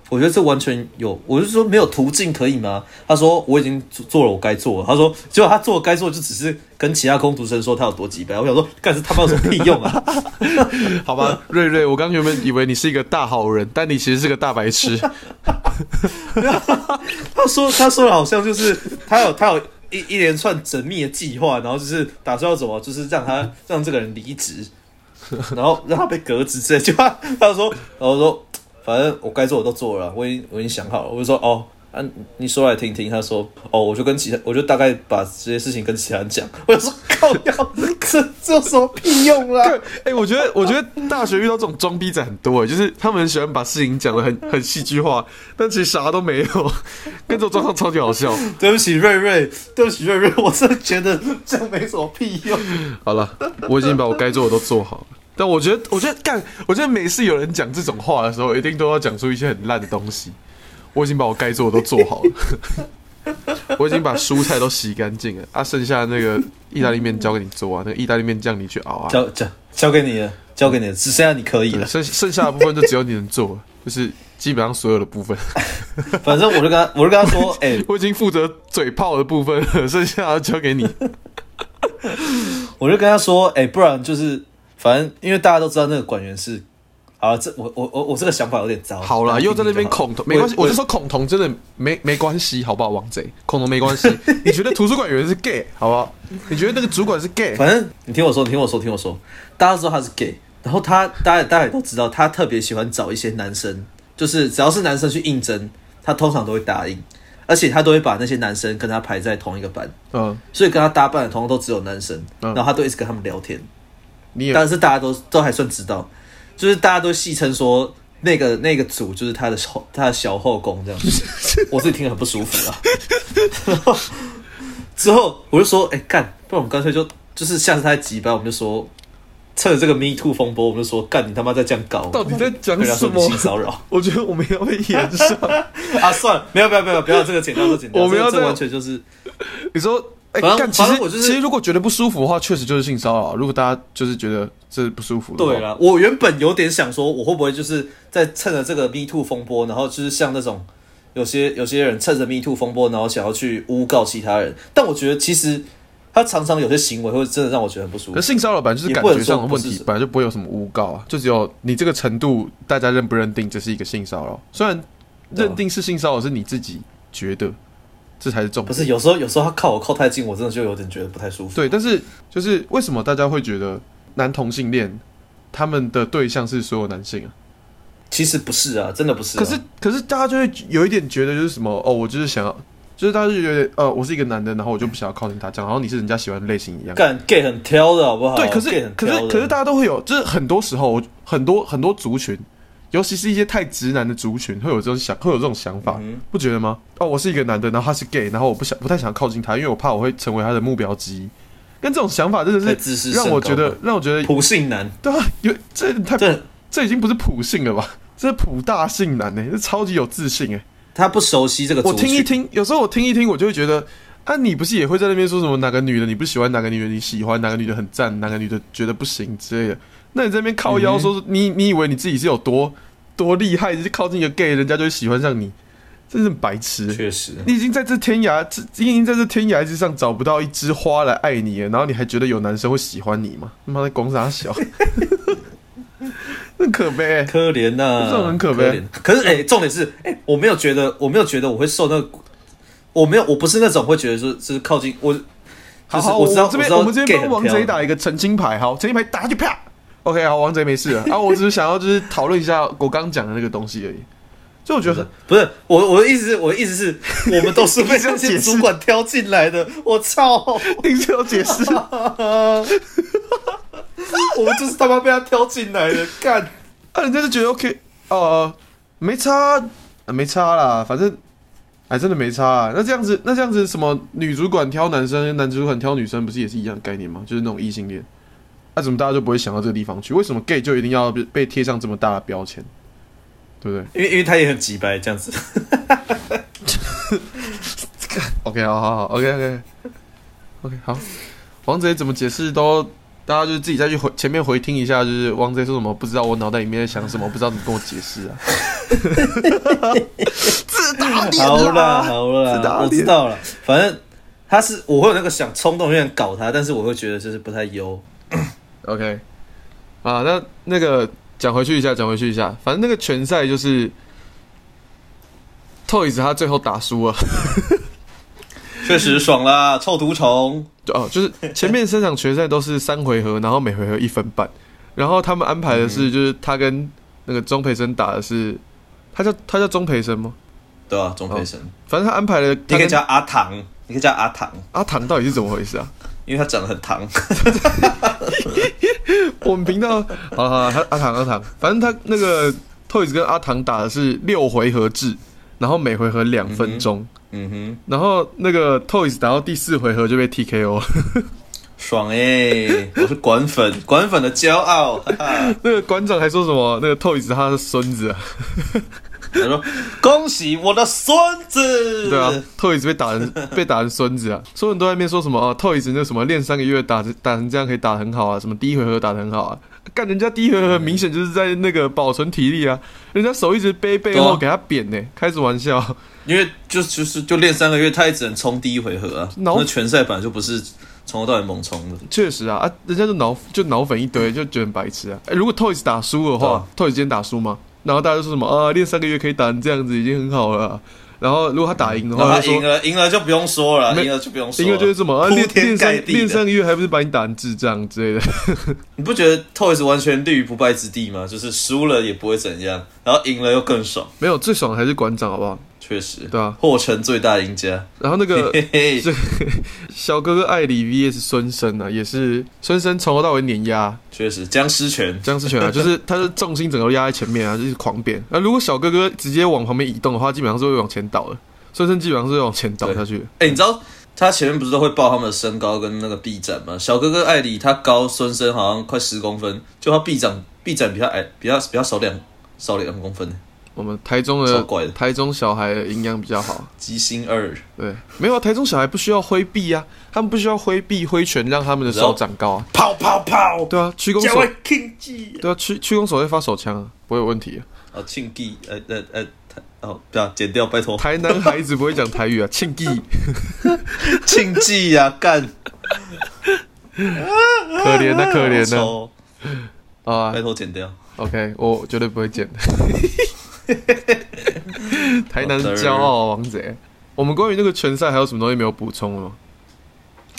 我觉得这完全有，我就说没有途径可以吗？他说我已经做了我该做了。他说结果他做了该做，就只是跟其他工读生说他有多鸡掰。我想说，干这他妈有什么屁用啊？好吧，瑞瑞，我刚原本以为你是一个大好人，但你其实是个大白痴。他说的好像就是他有一连串缜密的计划，然后就是打算要怎么，就是让这个人离职，然后让他被革职之类的。就他说，反正我该做的都做了，我已经想好了。我就说哦，啊，你说来听听。他说哦，我就大概把这些事情跟其他人讲。我就说靠腰，这有什么屁用啦？哎、欸，我觉得大学遇到这种装逼仔很多，就是他们很喜欢把事情讲得很戏剧化，但其实啥都没有，跟着装上超级好笑。对不起瑞瑞，我真的觉得这没什么屁用。好了，我已经把我该做的都做好了。但我觉得每次有人讲这种话的时候，一定都要讲出一些很烂的东西。我已经把我该做的都做好了，我已经把蔬菜都洗干净了啊，剩下那个意大利面交给你做啊，那个意大利面酱你去熬啊，交给你了，只剩下你可以了，剩下的部分就只有你能做了，就是基本上所有的部分。反正我就跟他说，哎、欸，我已经负责嘴炮的部分了，剩下的交给你。我就跟他说，哎、欸，不然就是。反正因为大家都知道那个管员是，啊，我这个想法有点糟。好啦，又在那边恐同，没关系，我就说恐同真的没关系，好不好？王贼，恐同没关系。你觉得图书馆员是 gay， 好不好？你觉得那个主管是 gay？ 反正你听我说，大家知道他是 gay， 然后大家也都知道，他特别喜欢找一些男生，就是只要是男生去应征，他通常都会答应，而且他都会把那些男生跟他排在同一个班，嗯，所以跟他搭班的通常都只有男生，然后他都一直跟他们聊天。但是大家都还算知道，就是大家都戏称说那个组就是他的小后宫这样子，我自己听得很不舒服啊。然后之后我就说，哎、欸、干，不然我们干脆就是下次他在集班，我们就说趁着这个 MeToo 风波，我们就说干你他妈在这样搞，到底在讲什么性骚扰？我觉得我们要被延上啊！算了，不要这个剪掉，我们要这完全就是你说。欸、其实如果觉得不舒服的话，确实就是性骚扰。如果大家就是觉得这不舒服的話，对啦，我原本有点想说，我会不会就是在趁着这个 MeToo 风波，然后就是像那种有些人趁着 MeToo 风波，然后想要去诬告其他人。但我觉得其实他常常有些行为会真的让我觉得很不舒服。可是性骚扰本来就是感觉上的问题，本来就不会有什么诬告啊，就只有你这个程度，大家认不认定这是一个性骚扰？虽然认定是性骚扰是你自己觉得。这才是重点。不是有时候他靠我靠太近，我真的就有点觉得不太舒服。对，但是就是为什么大家会觉得男同性恋他们的对象是所有男性啊？其实不是啊，真的不是啊。可是大家就会有一点觉得就是什么哦，我就是想要，就是大家就觉得我是一个男的，然后我就不想要靠近他，然后你是人家喜欢的类型一样。干 gay 很挑的好不好？对，可是大家都会有，就是很多时候很多族群。尤其是一些太直男的族群会有这种想法，不觉得吗？哦，我是一个男的，然后他是 gay， 然后我不太想靠近他，因为我怕我会成为他的目标之一。跟这种想法真的是让我觉得普性男，对啊，这已经不是普性了吧？这是普大性男这超级有自信。他不熟悉这个族群。有时候我听一听，我就会觉得啊，你不是也会在那边说什么哪个女的你不喜欢，哪个女的你喜欢，哪个女的很赞，哪个女的觉得不行之类的。那你在那边靠腰说你以为你自己是有多厉害？就是靠近一个 gay， 人家就会喜欢上你，真是白痴。确实，你已经在这天涯之上找不到一枝花来爱你了，然后你还觉得有男生会喜欢你吗？他妈的，光傻小，那可悲、欸，可怜呐、啊，这种很可悲、欸。可是重点是我没有觉得我会受那个，我不是那种会觉得说就是靠近我。好，我们这边帮王贼打一个澄清牌，好，澄清牌打就啪。OK， 好，王贼没事了啊！我只是想要就是讨论一下我刚讲的那个东西而已。所以我觉得不是我的意思是，我们都是被这些主管挑进来的。我操！你是要解释？我们就是他妈被他挑进来的，干！啊，人家就觉得 OK， 没差啦，反正哎真的没差啊。那这样子什么女主管挑男生，男主管挑女生，不是也是一样的概念吗？就是那种异性恋。那、怎么大家就不会想到这个地方去？为什么 gay 就一定要被贴上这么大的标签，对不对？因为他也很直白这样子。OK， 好 ，OK， 好。王贼怎么解释都，大家就自己再去前面回听一下，就是王贼说什么不知道，我脑袋里面在想什么，不知道怎么跟我解释啊。自打脸啦！好啦，我知道了。反正他是我会有那个想冲动有点搞他，但是我会觉得就是不太优。OK， 啊，那个讲回去一下，反正那个拳赛就是 Toys 他最后打输了，确实爽啦，臭毒虫。哦，就是前面三场决赛都是3回合，然后每回合1分半，然后他们安排的是，就是他跟那个钟培生打的是，他叫钟培生吗？对啊，钟培生。反正他安排了，你可以叫阿唐，阿唐到底是怎么回事啊？因为他长得很唐。我们频道好了，他阿唐，反正他那个 Toys 跟阿唐打的是6回合制，然后每回合2分钟。嗯哼，然后那个 Toys 打到第4回合就被 TKO， 爽耶、欸！我是馆粉，馆粉的骄傲。那个馆长还说什么？那个 Toys 他的孙子、啊，他说：“恭喜我的孙子！”对啊 ，Toys 被打成孙子啊！所有人都在那边说什么啊 ？Toys 那什么练3个月打成这样可以打得很好啊？什么第一回合打得很好啊？干人家第一回合明显就是在那个保存体力啊，人家手一直背背后给他扁呢、欸，开什么玩笑？因为就练3个月，他也只能冲第一回合啊。那拳赛本来就不是从头到尾猛冲的。确实啊，人家就脑粉一堆，就觉得很白痴啊。欸、如果 Toys 打输的话、啊、，Toys 今天打输吗？然后大家就说什么啊，练3个月可以打成这样子已经很好了、啊。然后如果他打赢的话，他赢了就不用说了，赢了就是什么啊，练3个月还不是把你打成智障之类的。你不觉得 Toys 完全立于不败之地吗？就是输了也不会怎样，然后赢了又更爽。没有，最爽的还是馆长，好不好？确实，对啊，获成最大赢家。然后那个小哥哥艾里 VS 孙生啊，也是孙生从头到尾碾压，确实僵尸拳啊，就是他的重心整个压在前面啊，就是狂扁。那如果小哥哥直接往旁边移动的话，基本上是会往前倒的。孙生基本上是会往前倒下去。哎、欸，你知道他前面不是都会报他们的身高跟那个臂展吗？小哥哥艾里他高，孙生好像快10公分，就他臂展比他矮，比他少2公分。我们台中小孩的营养比较好，鸡心二对，没有啊，台中小孩不需要挥臂啊，他们不需要挥臂挥拳让他们的手长高啊，跑跑跑，对啊，屈弓手，对啊，屈弓手会发手枪啊，不会有问题啊，哦，庆记，哦，不要剪掉，拜托，台南孩子不会讲台语啊，庆记，庆记啊，干，可怜的可怜的，啊，拜托剪掉 ，OK， 我绝对不会剪的。台南骄傲王贼，我们关于那个拳赛还有什么东西没有补充吗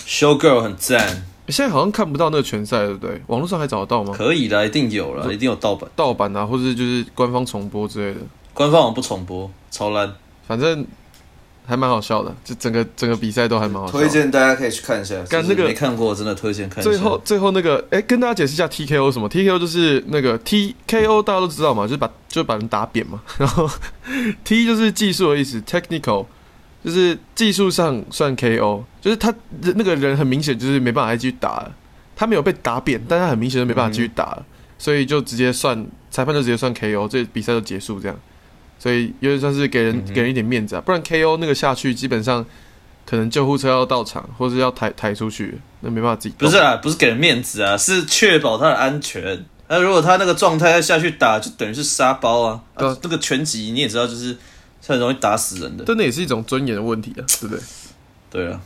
？Show Girl 很赞，现在好像看不到那个拳赛，对不对？网络上还找得到吗？可以啦，一定有啦，一定有盗版啊，或者就是官方重播之类的。官方好像不重播，超烂，反正还蛮好笑的，就整个比赛都还蛮好笑的。推荐大家可以去看一下，但那个没看过真的推荐看一下。最后那个，哎、欸，跟大家解释一下 TKO 什么 ？TKO 就是那个 TKO 大家都知道嘛，就是把人打扁嘛。然后 T 就是技术的意思 ，technical 就是技术上算 KO， 就是他那个人很明显就是没办法再继续打了，他没有被打扁，但他很明显就没办法继续打了，所以就直接算裁判就直接算 KO， 这比赛就结束这样。所以有点算是给人一点面子啊，不然 KO 那个下去，基本上可能救护车要到场，或是要抬出去，那没办法自己动。不是啊，不是给人面子啊，是确保他的安全。那如果他那个状态下去打，就等于是沙包啊。对啊，那个拳击你也知道，就是很容易打死人的。但那也是一种尊严的问题啊，对不对？对啊，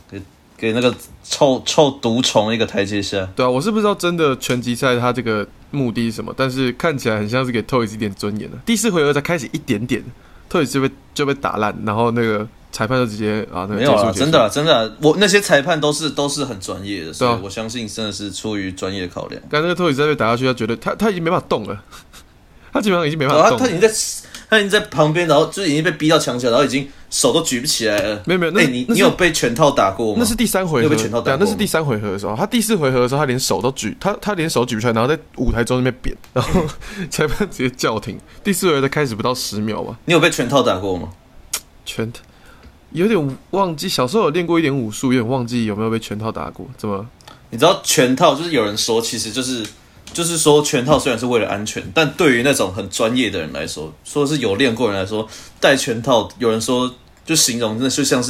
给那个臭毒虫一个台阶下。对啊，我是不知道真的拳击赛他这个目的是什么，但是看起来很像是给 Toys 一点尊严的。第4回合才开始一点点 ，Toys 就被打烂，然后那个裁判就直接啊，那個、没有啊，真的啦，我那些裁判都是很专业的，所以我相信真的是出于专业的考量。但那个 Toys 再被打下去，他觉得他已经没办法动了，他基本上已经没办法动了，他已经在旁边，然后就已经被逼到墙角，然后已经手都举不起来了。没有，那、欸、你有被拳套打过吗？那是第3回合，被拳套打过。那是第3回合的时候，他第4回合的时候，他连手都举，他连手举不出来，然后在舞台中那边扁，然后裁判直接叫停。第4回合才开始不到10秒吧？你有被拳套打过吗？拳套有点忘记，小时候有练过一点武术，有点忘记有没有被拳套打过。怎么？你知道拳套就是有人说，其实就是说，拳套虽然是为了安全，但对于那种很专业的人来说，说是有练过的人来说，戴拳套，有人说就形容那就像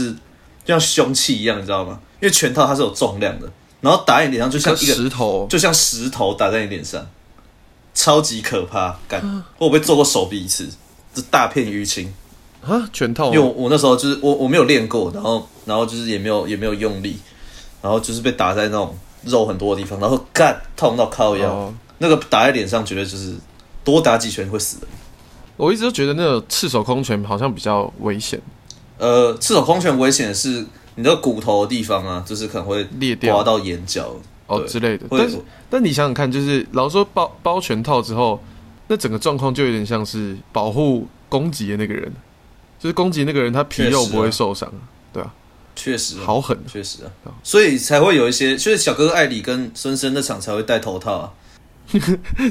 凶器一样，你知道吗？因为拳套它是有重量的，然后打在你脸上就像一个石头，就像石头打在你脸上，超级可怕。干，我被做过手臂一次，这大片淤青啊！拳套，因为我那时候就是我没有练过，然后就是也没有用力，然后就是被打在那种肉很多的地方，然后干痛到靠腰，那个打在脸上绝对就是多打几拳会死的。我一直都觉得那个赤手空拳好像比较危险。赤手空拳危险的是你知道骨头的地方啊，就是可能会裂掉，刮到眼角哦之类的。但你想想看，就是老实说包全套之后，那整个状况就有点像是保护攻击的那个人，就是攻击那个人他皮肉不会受伤，对啊。确实好狠，确实啊，所以才会有一些，就是小哥哥艾里跟孙生那场才会戴头套啊。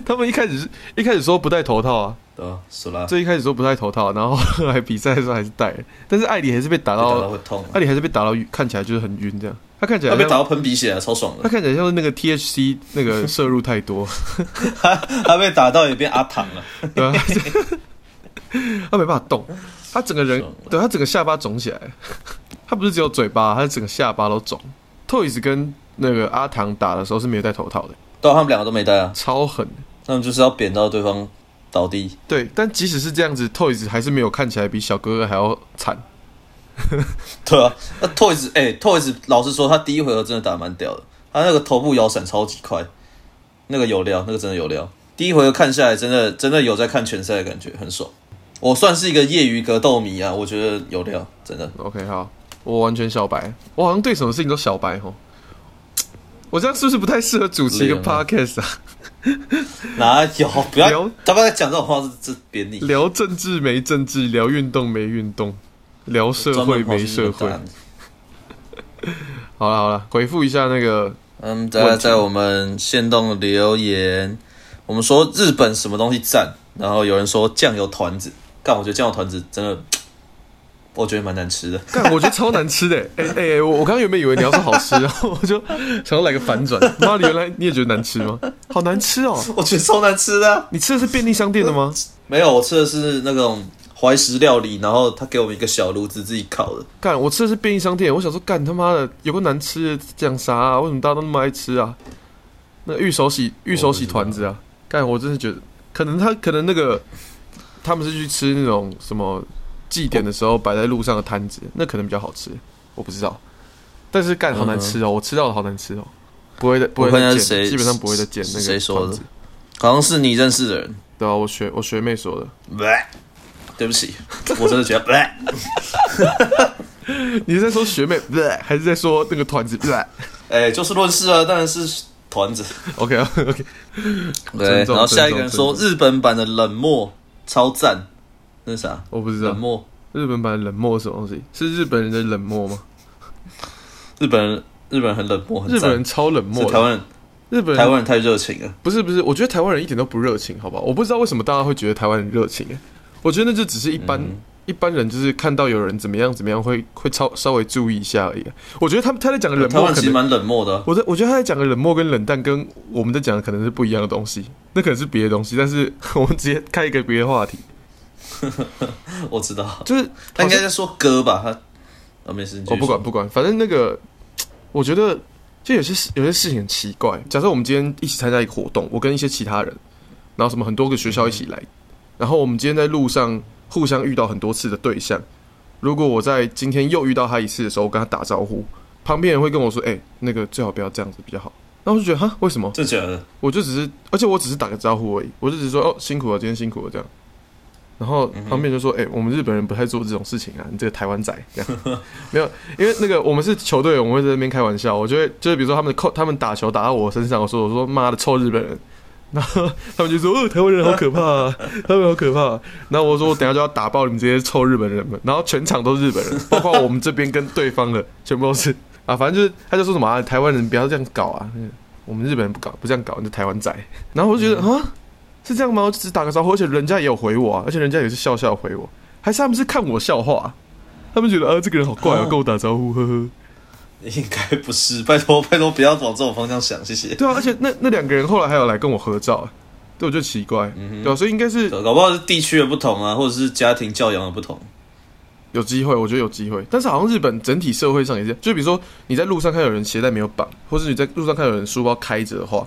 他们一开始说不戴头套啊，对啊，是啦，最一开始说不戴头套，然后后来比赛的时候还是戴，但是艾里还是被打到会痛，艾里还是被打到看起来就是很晕这样，他看起来他被打到喷鼻血啊，超爽的，他看起来像是那个 THC 那个摄入太多，他被打到也变阿唐了，对啊，他没办法动，他整个人，对他整个下巴肿起来了。他不是只有嘴巴，他整个下巴都肿。Toys 跟那个阿唐打的时候是没有戴头套的，对，他们两个都没戴啊，超狠的。他们就是要扁到对方倒地。对，但即使是这样子 ，Toys 还是没有看起来比小哥哥还要惨。对啊，那 Toys 老实说，他第一回合真的打蛮屌的，他那个头部摇闪超级快，那个有料，那个真的有料。第一回合看下来，真的有在看拳赛的感觉，很爽。我算是一个业余格斗迷啊，我觉得有料，真的。OK， 好。我完全小白，我好像对什么事情都小白吼。我这样是不是不太适合主持一个 podcast 啊？哪有？不要，他不要讲这种话，是贬你。聊政治没政治，聊运动没运动，聊社会没社会。好了好了，回复一下那个，在我们限动留言，我们说日本什么东西赞，然后有人说酱油团子，干，我觉得酱油团子真的。我觉得蛮难吃的，干，我觉得超难吃的。欸，我刚原本以为你要说好吃，然后我就想要来个反转。妈，原来你也觉得难吃吗？好难吃哦！我觉得超难吃的啊。你吃的是便利商店的吗？没有，我吃的是那种怀石料理，然后他给我们一个小炉子自己烤的。干，我吃的是便利商店。我想说，干他妈的，有个难吃的讲啥啊？为什么大家都那么爱吃啊？那玉手洗团子啊！干，我真的觉得，可能那个他们是去吃那种什么。祭典的时候摆在路上的摊子，那可能比较好吃，我不知道。但是干好难吃哦，我吃到的好难吃哦，不会再见，基本上不会再见那个团子。好像是你认识的人，对啊，我学妹说的。对不起，我真的觉得。你是在说学妹，还是在说那个团子？哎，就事论事啊，当然是团子。OK， 对。然后下一个人说日本版的冷漠超赞。那是啥？我不知道。冷漠，日本版冷漠是什么东西？是日本人的冷漠吗？日本人很冷漠，很日本人超冷漠。是台湾人太热情了。不是，我觉得台湾人一点都不热情，好不好？我不知道为什么大家会觉得台湾人热情。我觉得那就只是一般人，就是看到有人怎么样会稍微注意一下而已。我觉得他在讲的冷漠，台湾其实蛮冷漠的啊。我觉得他在讲的冷漠跟冷淡，跟我们在讲的可能是不一样的东西，那可能是别的东西。但是我们直接开一个别的话题。我知道，就是他应该在说歌吧，他没事。我不管，反正那个，我觉得就有些事情很奇怪。假设我们今天一起参加一个活动，我跟一些其他人，然后什么很多个学校一起来，然后我们今天在路上互相遇到很多次的对象。如果我在今天又遇到他一次的时候，我跟他打招呼，旁边人会跟我说：“哎，那个最好不要这样子比较好。”然后我就觉得哈，为什么？真的假的？我就只是，而且我只是打个招呼而已，我就只是说：“哦，辛苦了，今天辛苦了。”这样。然后旁边就说：“哎，我们日本人不太做这种事情啊，你这个台湾仔这样。”没有，因为那个我们是球队，我们会在那边开玩笑。我就会就是比如说他们打球打到我身上，我说妈的臭日本人，然后他们就说：“哦，台湾人好可怕啊，台湾人好可怕啊。”然后我说：“我等一下就要打爆你们这些臭日本人们。”然后全场都是日本人，包括我们这边跟对方的全部都是啊，反正就是他就说什么啊，台湾人不要这样搞啊，我们日本人不这样搞，你是台湾仔。然后我就觉得啊。是这样吗？我只打个招呼，而且人家也有回我啊，而且人家也是笑笑回我，还是他们是看我笑话啊？他们觉得这个人好怪啊，跟我打招呼，呵呵。应该不是，拜托不要往这种方向想，谢谢。对啊，而且那两个人后来还有来跟我合照，对，我就奇怪，对啊，所以应该是搞不好是地区的不同啊，或者是家庭教养的不同。有机会，我觉得有机会，但是好像日本整体社会上也是，就比如说你在路上看有人鞋带没有绑，或是你在路上看有人书包开着的话。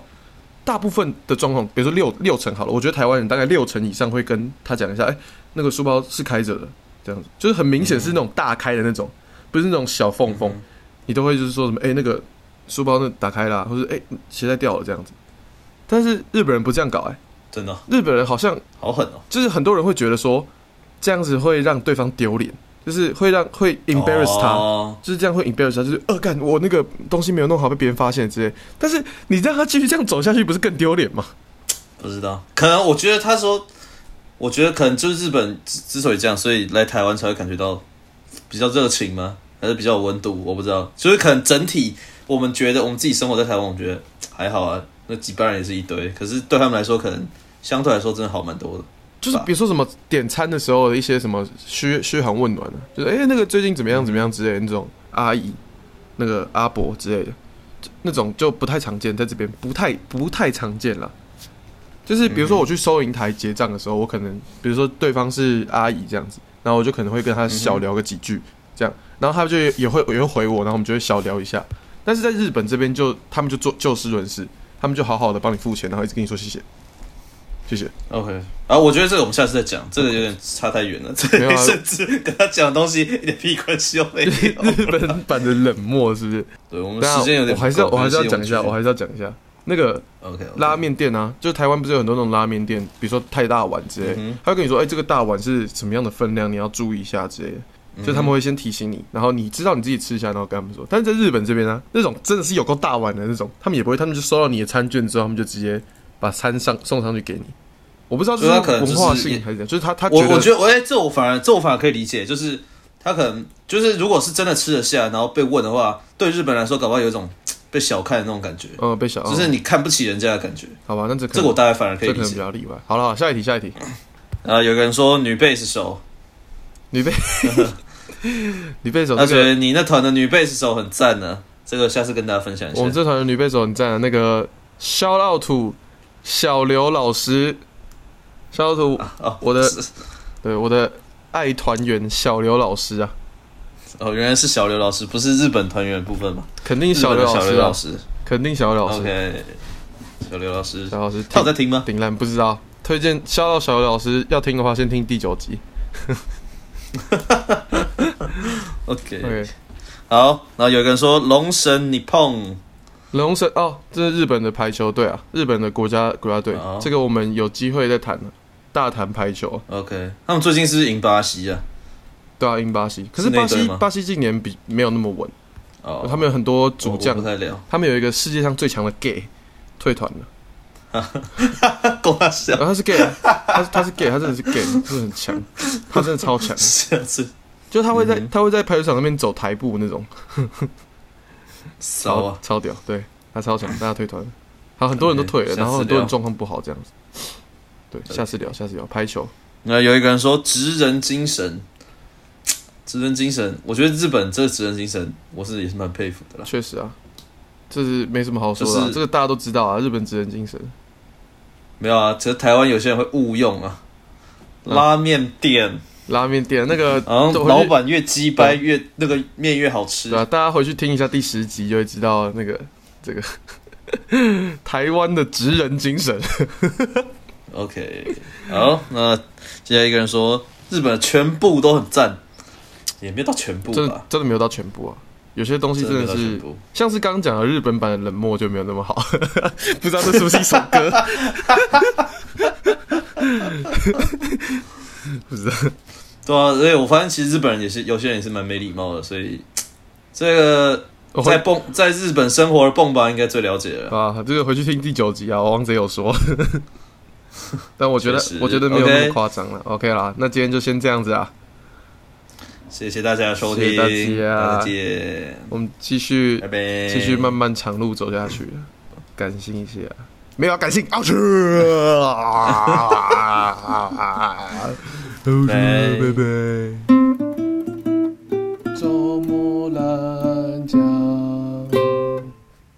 大部分的状况，比如说六成好了，我觉得台湾人大概6成以上会跟他讲一下，那个书包是开着的，这样子，就是很明显是那种大开的那种，不是那种小缝，你都会就是说什么，那个书包那打开啦，或者鞋带掉了这样子。但是日本人不这样搞，真的哦，日本人好像好狠哦，就是很多人会觉得说这样子会让对方丢脸，就是会 embarrass 他，哦、就是这样会 embarrass 他，就是干我那个东西没有弄好被别人发现之类。但是你让他继续这样走下去，不是更丢脸吗？不知道，可能我觉得他说，我觉得可能就是日本之所以这样，所以来台湾才会感觉到比较热情吗？还是比较有温度？我不知道，就是可能整体我们觉得我们自己生活在台湾，我们觉得还好啊，那几班人也是一堆，可是对他们来说，可能相对来说真的好蛮多的。就是比如说什么点餐的时候的一些什么嘘寒问暖的、啊，就是那个最近怎么样怎么样之类的那种阿姨、那个阿伯之类的，那种就不太常见，在这边不太常见了。就是比如说我去收银台结账的时候，我可能比如说对方是阿姨这样子，然后我就可能会跟他小聊个几句这样，然后他就也会回我，然后我们就会小聊一下。但是在日本这边就他们就做就事论事，他们就好好的帮你付钱，然后一直跟你说谢谢。谢谢。OK， 啊，我觉得这个我们下次再讲，这个有点差太远了。这个甚至跟他讲的东西一点屁关系都没有。日本版的冷漠是不是？对，我们时间有点。我还是要讲一下，那个拉面店啊， okay. 就是台湾不是有很多那种拉面店，比如说太大碗之类的，他会跟你说，这个大碗是什么样的分量，你要注意一下之类的。所以他们会先提醒你，然后你知道你自己吃一下，然后跟他们说。但是在日本这边啊，那种真的是有够大碗的那种，他们也不会，他们就收到你的餐券之后，他们就直接。把餐送上去给你，我不知道这是文化性还是怎样，就是他觉得我觉得这我反而可以理解，就是他可能就是如果是真的吃得下，然后被问的话，对日本人来说，搞不好有一种被小看的那种感觉，被小，就是你看不起人家的感觉。好吧，那这个我大概反而可以理解，这可能比较例外。好了，下一题。有个人说女贝斯手，他觉得你那团的女贝斯手很赞呢，这个下次跟大家分享一下。我们这团的女贝斯手很赞，那个 shout out to。小刘老师，小刘，我的爱团员小刘老师啊，哦，原来是小刘老师，不是日本团员的部分嘛？肯定小刘老师，OK， 小刘老师，他有在听吗？顶烂不知道，推荐笑到小刘老师，要听的话先听第9集。OK， 好，然后有一个人说龙神你碰。龙神哦，这是日本的排球队啊，日本的国家队，这个我们有机会再谈了，大谈排球。OK， 他们最近是不是赢巴西啊？对啊，赢巴西。可是巴西近年比没有那么稳，他们有很多主将，他们有一个世界上最强的 gay 退团了。瓜笑，他是 gay， 他是 gay， 他真的是 gay， 真的很强，他真的超强，就他会在排球场那边走台步那种。超屌，对他超强，大家退团了，好，很多人都退了，然后很多人状况不好这样子。对，下次聊排球。那有一个人说职人精神，我觉得日本这个职人精神，我是也是蛮佩服的啦。确实啊，这是没什么好说的，这个大家都知道啊，日本职人精神。没有啊，其实台湾有些人会误用啊，拉面店那个，老板越鸡掰越那个面越好吃。对啊，大家回去听一下第10集就会知道那个这个台湾的职人精神。OK， 好，那接下来一个人说日本的全部都很赞，也没有到全部吧，真的没有到全部啊。有些东西真的是，像是刚刚讲的日本版的冷漠就没有那么好，不知道这是不是一首歌。不知道，对啊，所以我发现其实日本人也是有些人也是蛮没礼貌的，所以这个在日本生活的Bombard应该最了解了啊。这个回去听第9集啊，王贼有说，但我觉得没有那么夸张了。OK 啦，那今天就先这样子啊，谢谢大家的收听，谢谢大家，我们继续漫漫长路走下去，感性一些啊。没有要感性，奥特拜拜。